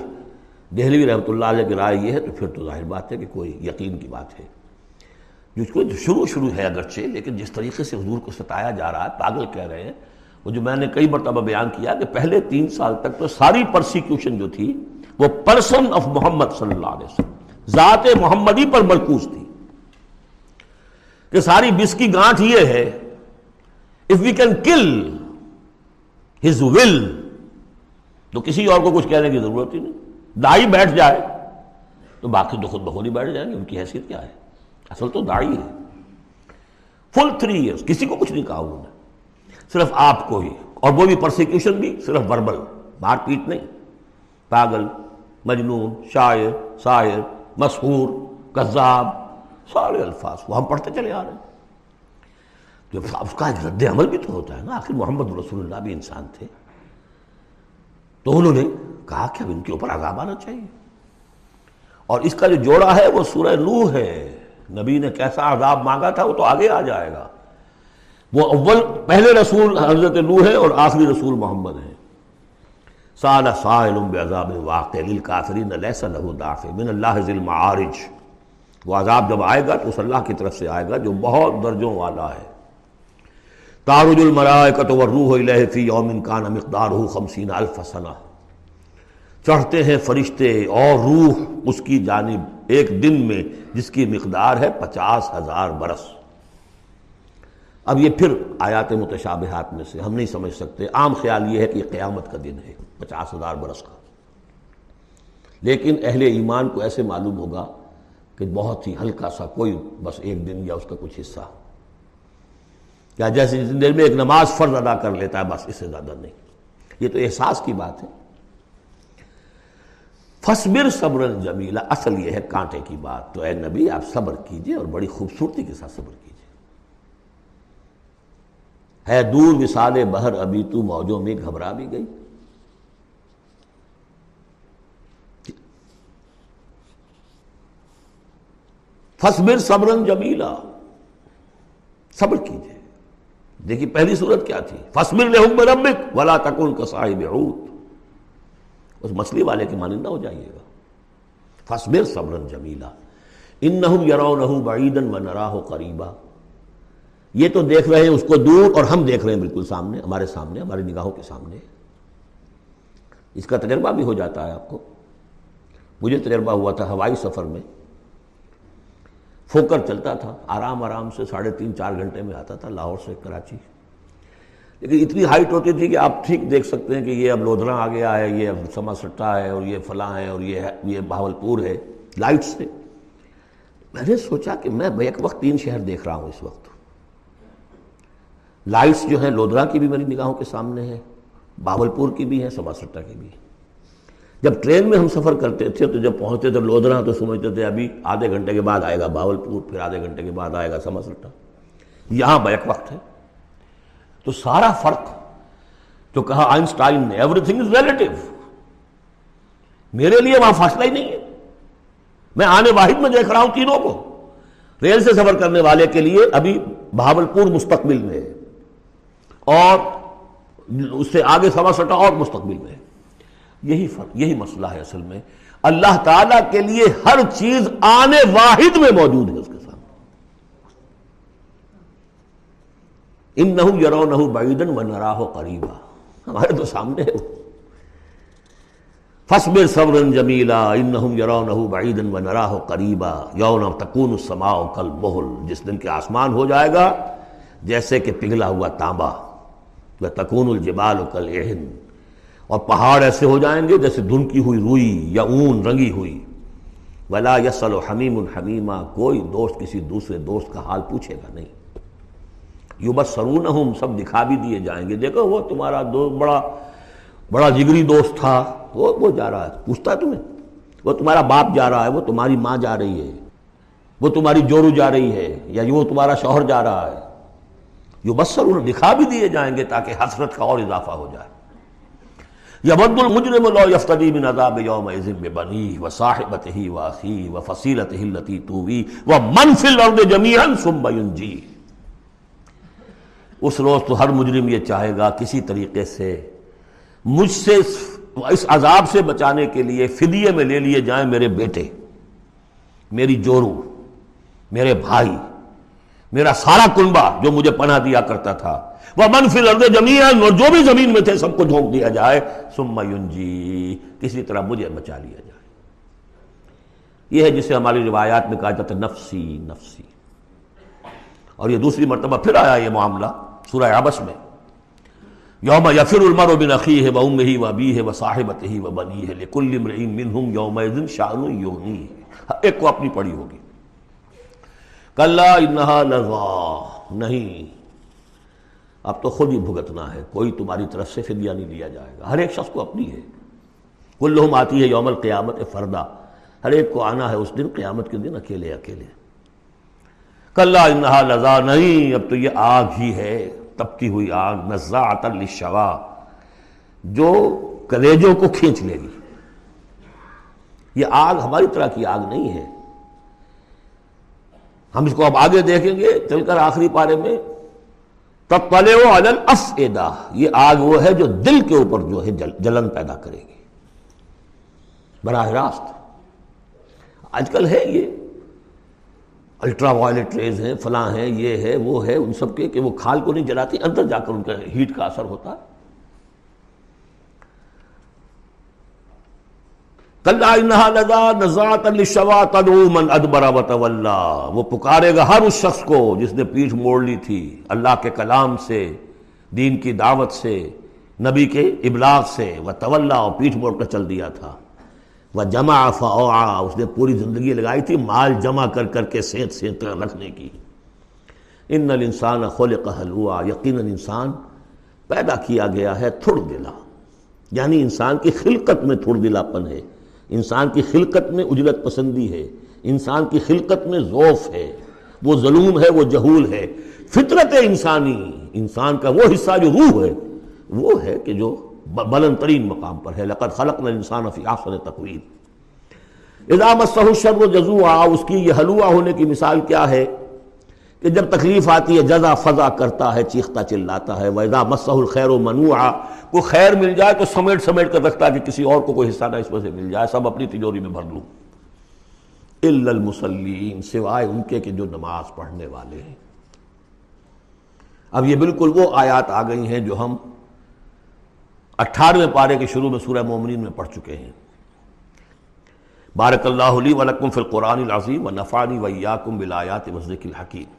دہلوی رحمۃ اللہ علیہ کی رائے یہ ہے، تو پھر تو ظاہر بات ہے کہ کوئی یقین کی بات ہے، جس کو شروع شروع ہے اگرچہ، لیکن جس طریقے سے حضور کو ستایا جا رہا ہے، پاگل کہہ رہے ہیں، وہ جو میں نے کئی مرتبہ بیان کیا کہ پہلے تین سال تک تو ساری پرسیکیوشن جو تھی وہ پرسن آف محمد صلی اللہ علیہ وسلم، ذات محمدی پر مرکوز تھی، کہ ساری بس کی گانٹھ یہ ہے، if we can kill his will تو کسی اور کو کچھ کہنے کی ضرورت ہی نہیں، دائی بیٹھ جائے تو باقی تو خود بخود ہی بیٹھ جائیں گے، ان کی حیثیت کیا ہے، اصل تو دائی ہے۔ فل تھری ایئرس کسی کو کچھ نہیں کہا انہوں نے، صرف آپ کو ہی، اور وہ بھی پرسیکیوشن بھی صرف وربل، مار پیٹ نہیں، پاگل، مجنون، شاعر، ساحر، مسحور، کذاب، سارے الفاظ وہ ہم پڑھتے چلے آ رہے ہیں۔ جو اس کا ایک رد عمل بھی تو ہوتا ہے نا، آخر محمد رسول اللہ بھی انسان تھے، تو انہوں نے کہا کہ اب ان کے اوپر عذاب آنا چاہیے۔ اور اس کا جو جوڑا ہے وہ سورہ نوح ہے، نبی نے کیسا عذاب مانگا تھا وہ تو آگے آ جائے گا، وہ اول پہلے رسول حضرت نوح ہے اور آخری رسول محمد ہے۔ سال سائل بعذاب واقع للکافرین لیس لہ دافع من اللہ ذی المعارج، وہ عذاب جب آئے گا تو اس اللہ کی طرف سے آئے گا جو بہت درجوں والا ہے۔ تعرج الملائکۃ والروح الیہ فی یوم کان مقدارہ خمسین الف سنہ، چڑھتے ہیں فرشتے اور روح اس کی جانب ایک دن میں جس کی مقدار ہے پچاس ہزار برس۔ اب یہ پھر آیات متشابہات میں سے، ہم نہیں سمجھ سکتے، عام خیال یہ ہے کہ یہ قیامت کا دن ہے پچاس ہزار برس کا، لیکن اہل ایمان کو ایسے معلوم ہوگا کہ بہت ہی ہلکا سا، کوئی بس ایک دن یا اس کا کچھ حصہ، یا جیسے جتنی دیر میں ایک نماز فرض ادا کر لیتا ہے بس، اس سے زیادہ نہیں۔ یہ تو احساس کی بات ہے۔ فصبر صبرا جمیلا، اصل یہ ہے کانٹے کی بات، تو اے نبی آپ صبر کیجئے اور بڑی خوبصورتی کے ساتھ صبر کیجئے۔ ہے دور وصال بہر ابھی تو موجوں میں گھبرا بھی گئی، فصبر صبرا جمیلا، صبر کیجئے۔ دیکھیے پہلی صورت کیا تھی، فصبر لحکم ربک ولا تکن کصاحب حوت، اس مچھلی والے کے مانندہ ہو جائیے گا۔ فصبر صبرا جمیلا انہم یرونہ بعیدا ونراہ قریبا، یہ تو دیکھ رہے ہیں اس کو دور اور ہم دیکھ رہے ہیں بالکل سامنے، ہمارے سامنے، ہماری نگاہوں کے سامنے۔ اس کا تجربہ بھی ہو جاتا ہے آپ کو، مجھے تجربہ ہوا تھا ہوائی سفر میں، فوکر چلتا تھا آرام آرام سے، ساڑھے تین چار گھنٹے میں آتا تھا لاہور سے کراچی، لیکن اتنی ہائٹ ہوتی تھی کہ آپ ٹھیک دیکھ سکتے ہیں کہ یہ اب لودھراں آ گیا ہے، یہ اب سما سٹا ہے، اور یہ فلاں ہے، اور یہ یہ بہاول پور ہے، لائٹ سے۔ میں نے سوچا کہ میں بیک وقت تین شہر دیکھ رہا ہوں، اس وقت لائٹس جو ہیں لودھراں کی بھی میری نگاہوں کے سامنے ہیں، بہاول پور کی بھی ہیں، سما سٹا کی بھی ہیں۔ جب ٹرین میں ہم سفر کرتے تھے تو جب پہنچتے تھے لودھراں تو سمجھتے تھے ابھی آدھے گھنٹے کے بعد آئے گا بہاول پور، پھر آدھے گھنٹے کے بعد آئے گا سما سٹا، یہاں بیک وقت ہے۔ تو سارا فرق، جو کہا آئنسٹائن نے ایوری تھنگ از ریلیٹو، میرے لیے وہاں فاصلہ ہی نہیں ہے، میں آنے واحد میں دیکھ رہا ہوں تینوں کو۔ ریل سے سفر کرنے والے کے لیے ابھی بہاول پور مستقبل میں ہے، اور اس سے آگے سوا سٹا اور مستقبل میں ہے۔ یہی فرق، یہی مسئلہ ہے اصل میں، اللہ تعالیٰ کے لیے ہر چیز آنے واحد میں موجود ہے اس کے ساتھ۔ اِنَّهُمْ يَرَوْنَهُ بَعِيدًا وَنَرَاهُ قَرِيبًا، ہمارے تو سامنے ہے۔ فَاصْبِرْ صَبْرًا جَمِيلًا اِنَّهُمْ يَرَوْنَهُ بَعِيدًا وَنَرَاهُ قَرِيبًا يَوْمَ تَكُونُ السَّمَاءُ كَالْمُهْلِ، جس دن کے آسمان ہو جائے گا جیسے کہ پگھلا ہوا تانبا، وَتَكُونُ الْجِبَالُ كَالْعِهْنِ، اور پہاڑ ایسے ہو جائیں گے جیسے دھنکی ہوئی روئی یا اون رنگی ہوئی۔ وَلَا يَسْأَلُ حَمِيمٌ حَمِيمًا، کوئی دوست کسی دوسرے دوست کا حال پوچھے گا نہیں۔ یبصرونہم، سب دکھا بھی دیے جائیں گے، دیکھو وہ تمہارا دوست بڑا بڑا جگری دوست تھا، وہ وہ جا رہا ہے، پوچھتا ہے تمہیں، وہ تمہارا باپ جا رہا ہے، وہ تمہاری ماں جا رہی ہے، وہ تمہاری جورو جا رہی ہے، یا وہ تمہارا شوہر جا رہا ہے۔ یبصرون، دکھا بھی دیے جائیں گے تاکہ حسرت کا اور اضافہ ہو جائے۔ یود المجرم لا یفتدی من عذاب یومئذ ببنیہ وصاحبتہ واخیہ وفصیلتہ التی تؤویہ ومن فی الارض جميعا ثم ینجیہ. اس روز تو ہر مجرم یہ چاہے گا کسی طریقے سے مجھ سے اس عذاب سے بچانے کے لیے فدیے میں لے لیے جائیں میرے بیٹے, میری جورو, میرے بھائی, میرا سارا کنبہ جو مجھے پناہ دیا کرتا تھا. وَمَنْ فِي الْأَرْضِ جَمِيعًا, اور جو بھی زمین میں تھے سب کو جھونک دیا جائے. ثُمَّ يُنْجِي, کسی طرح مجھے بچا لیا جائے. یہ ہے جسے ہماری روایات میں کہا جاتا ہے نفسی نفسی. اور یہ دوسری مرتبہ پھر آیا یہ معاملہ سورہ عبس میں, یوم یفر المرء من اخیہ و امہ و ابیہ و صاحبتہ و بنیہ لکل امرئ منہم یومئذ شأن یغنیہ. ایک کو اپنی پڑی ہوگی. کلا انہا لظی, نہیں, اب تو خود ہی بھگتنا ہے, کوئی تمہاری طرف سے فدیہ نہیں لیا جائے گا. ہر ایک شخص کو اپنی ہے. کلہم آتی ہے یوم القیامت فردا, ہر ایک کو آنا ہے اس دن قیامت کے دن اکیلے اکیلے. کلا انہا لظی, نہیں, اب تو یہ آگ ہی ہے, تپتی ہوئی آگ, نزاعۃ للشوا, جو کلیجوں کو کھینچ لے گی. یہ آگ ہماری طرح کی آگ نہیں ہے. ہم اس کو اب آگے دیکھیں گے چل کر آخری پارے میں. تطلع علی الافئدہ, یہ آگ وہ ہے جو دل کے اوپر جو ہے جلن پیدا کرے گی براہ راست. آج کل ہے یہ الٹرا وائلٹ ریز ہیں, فلاں ہیں, یہ ہے وہ ہے, ان سب کے کہ وہ کھال کو نہیں جلاتی, اندر جا کر ان کا ہیٹ کا اثر ہوتا ہے. کلا انہا لظی نزاعۃ للشوا تدعو من ادبر وتولی, وہ پکارے گا ہر اس شخص کو جس نے پیٹھ موڑ لی تھی اللہ کے کلام سے, دین کی دعوت سے, نبی کے ابلاغ سے. وتولی, اور پیٹھ موڑ کر چل دیا تھا. وجمع فأوعى, اس نے پوری زندگی لگائی تھی مال جمع کر کر کے سینت سینت کر رکھنے کی. ان الانسان خلق ہلوعا, یقیناً انسان پیدا کیا گیا ہے تھڑ دلا, یعنی انسان کی خلقت میں تھڑ دلاپن ہے, انسان کی خلقت میں اجلت پسندی ہے, انسان کی خلقت میں ضعف ہے, وہ ظلم ہے, وہ جہول ہے. فطرت انسانی, انسان کا وہ حصہ جو روح ہے وہ ہے کہ جو بلند ترین مقام پر ہے. لقد خلقنا الانسان فی احسن تقویم. اذا مسہ الشر جزوعا, اس کی یہ ہلوا ہونے کی مثال کیا ہے کہ جب تکلیف آتی ہے جزع فزع کرتا ہے, چیختا چلاتا ہے. واذا مسہ الخیر منوعا, کو خیر مل جائے تو سمیٹ سمیٹ کر رکھتا ہے کہ کسی اور کو کوئی حصہ نہ اس میں سے مل جائے, سب اپنی تجوری میں بھر لوں. الا المصلین, سوائے ان کے کہ جو نماز پڑھنے والے ہیں. اب یہ بالکل وہ آیات آ گئی ہیں جو ہم اٹھارہویں پارے کے شروع میں سورہ مومنین میں پڑھ چکے ہیں. بارک اللہ لی و لکم فی القرآن العظیم ونفعنی وایاکم بالآیات والذکر الحکیم.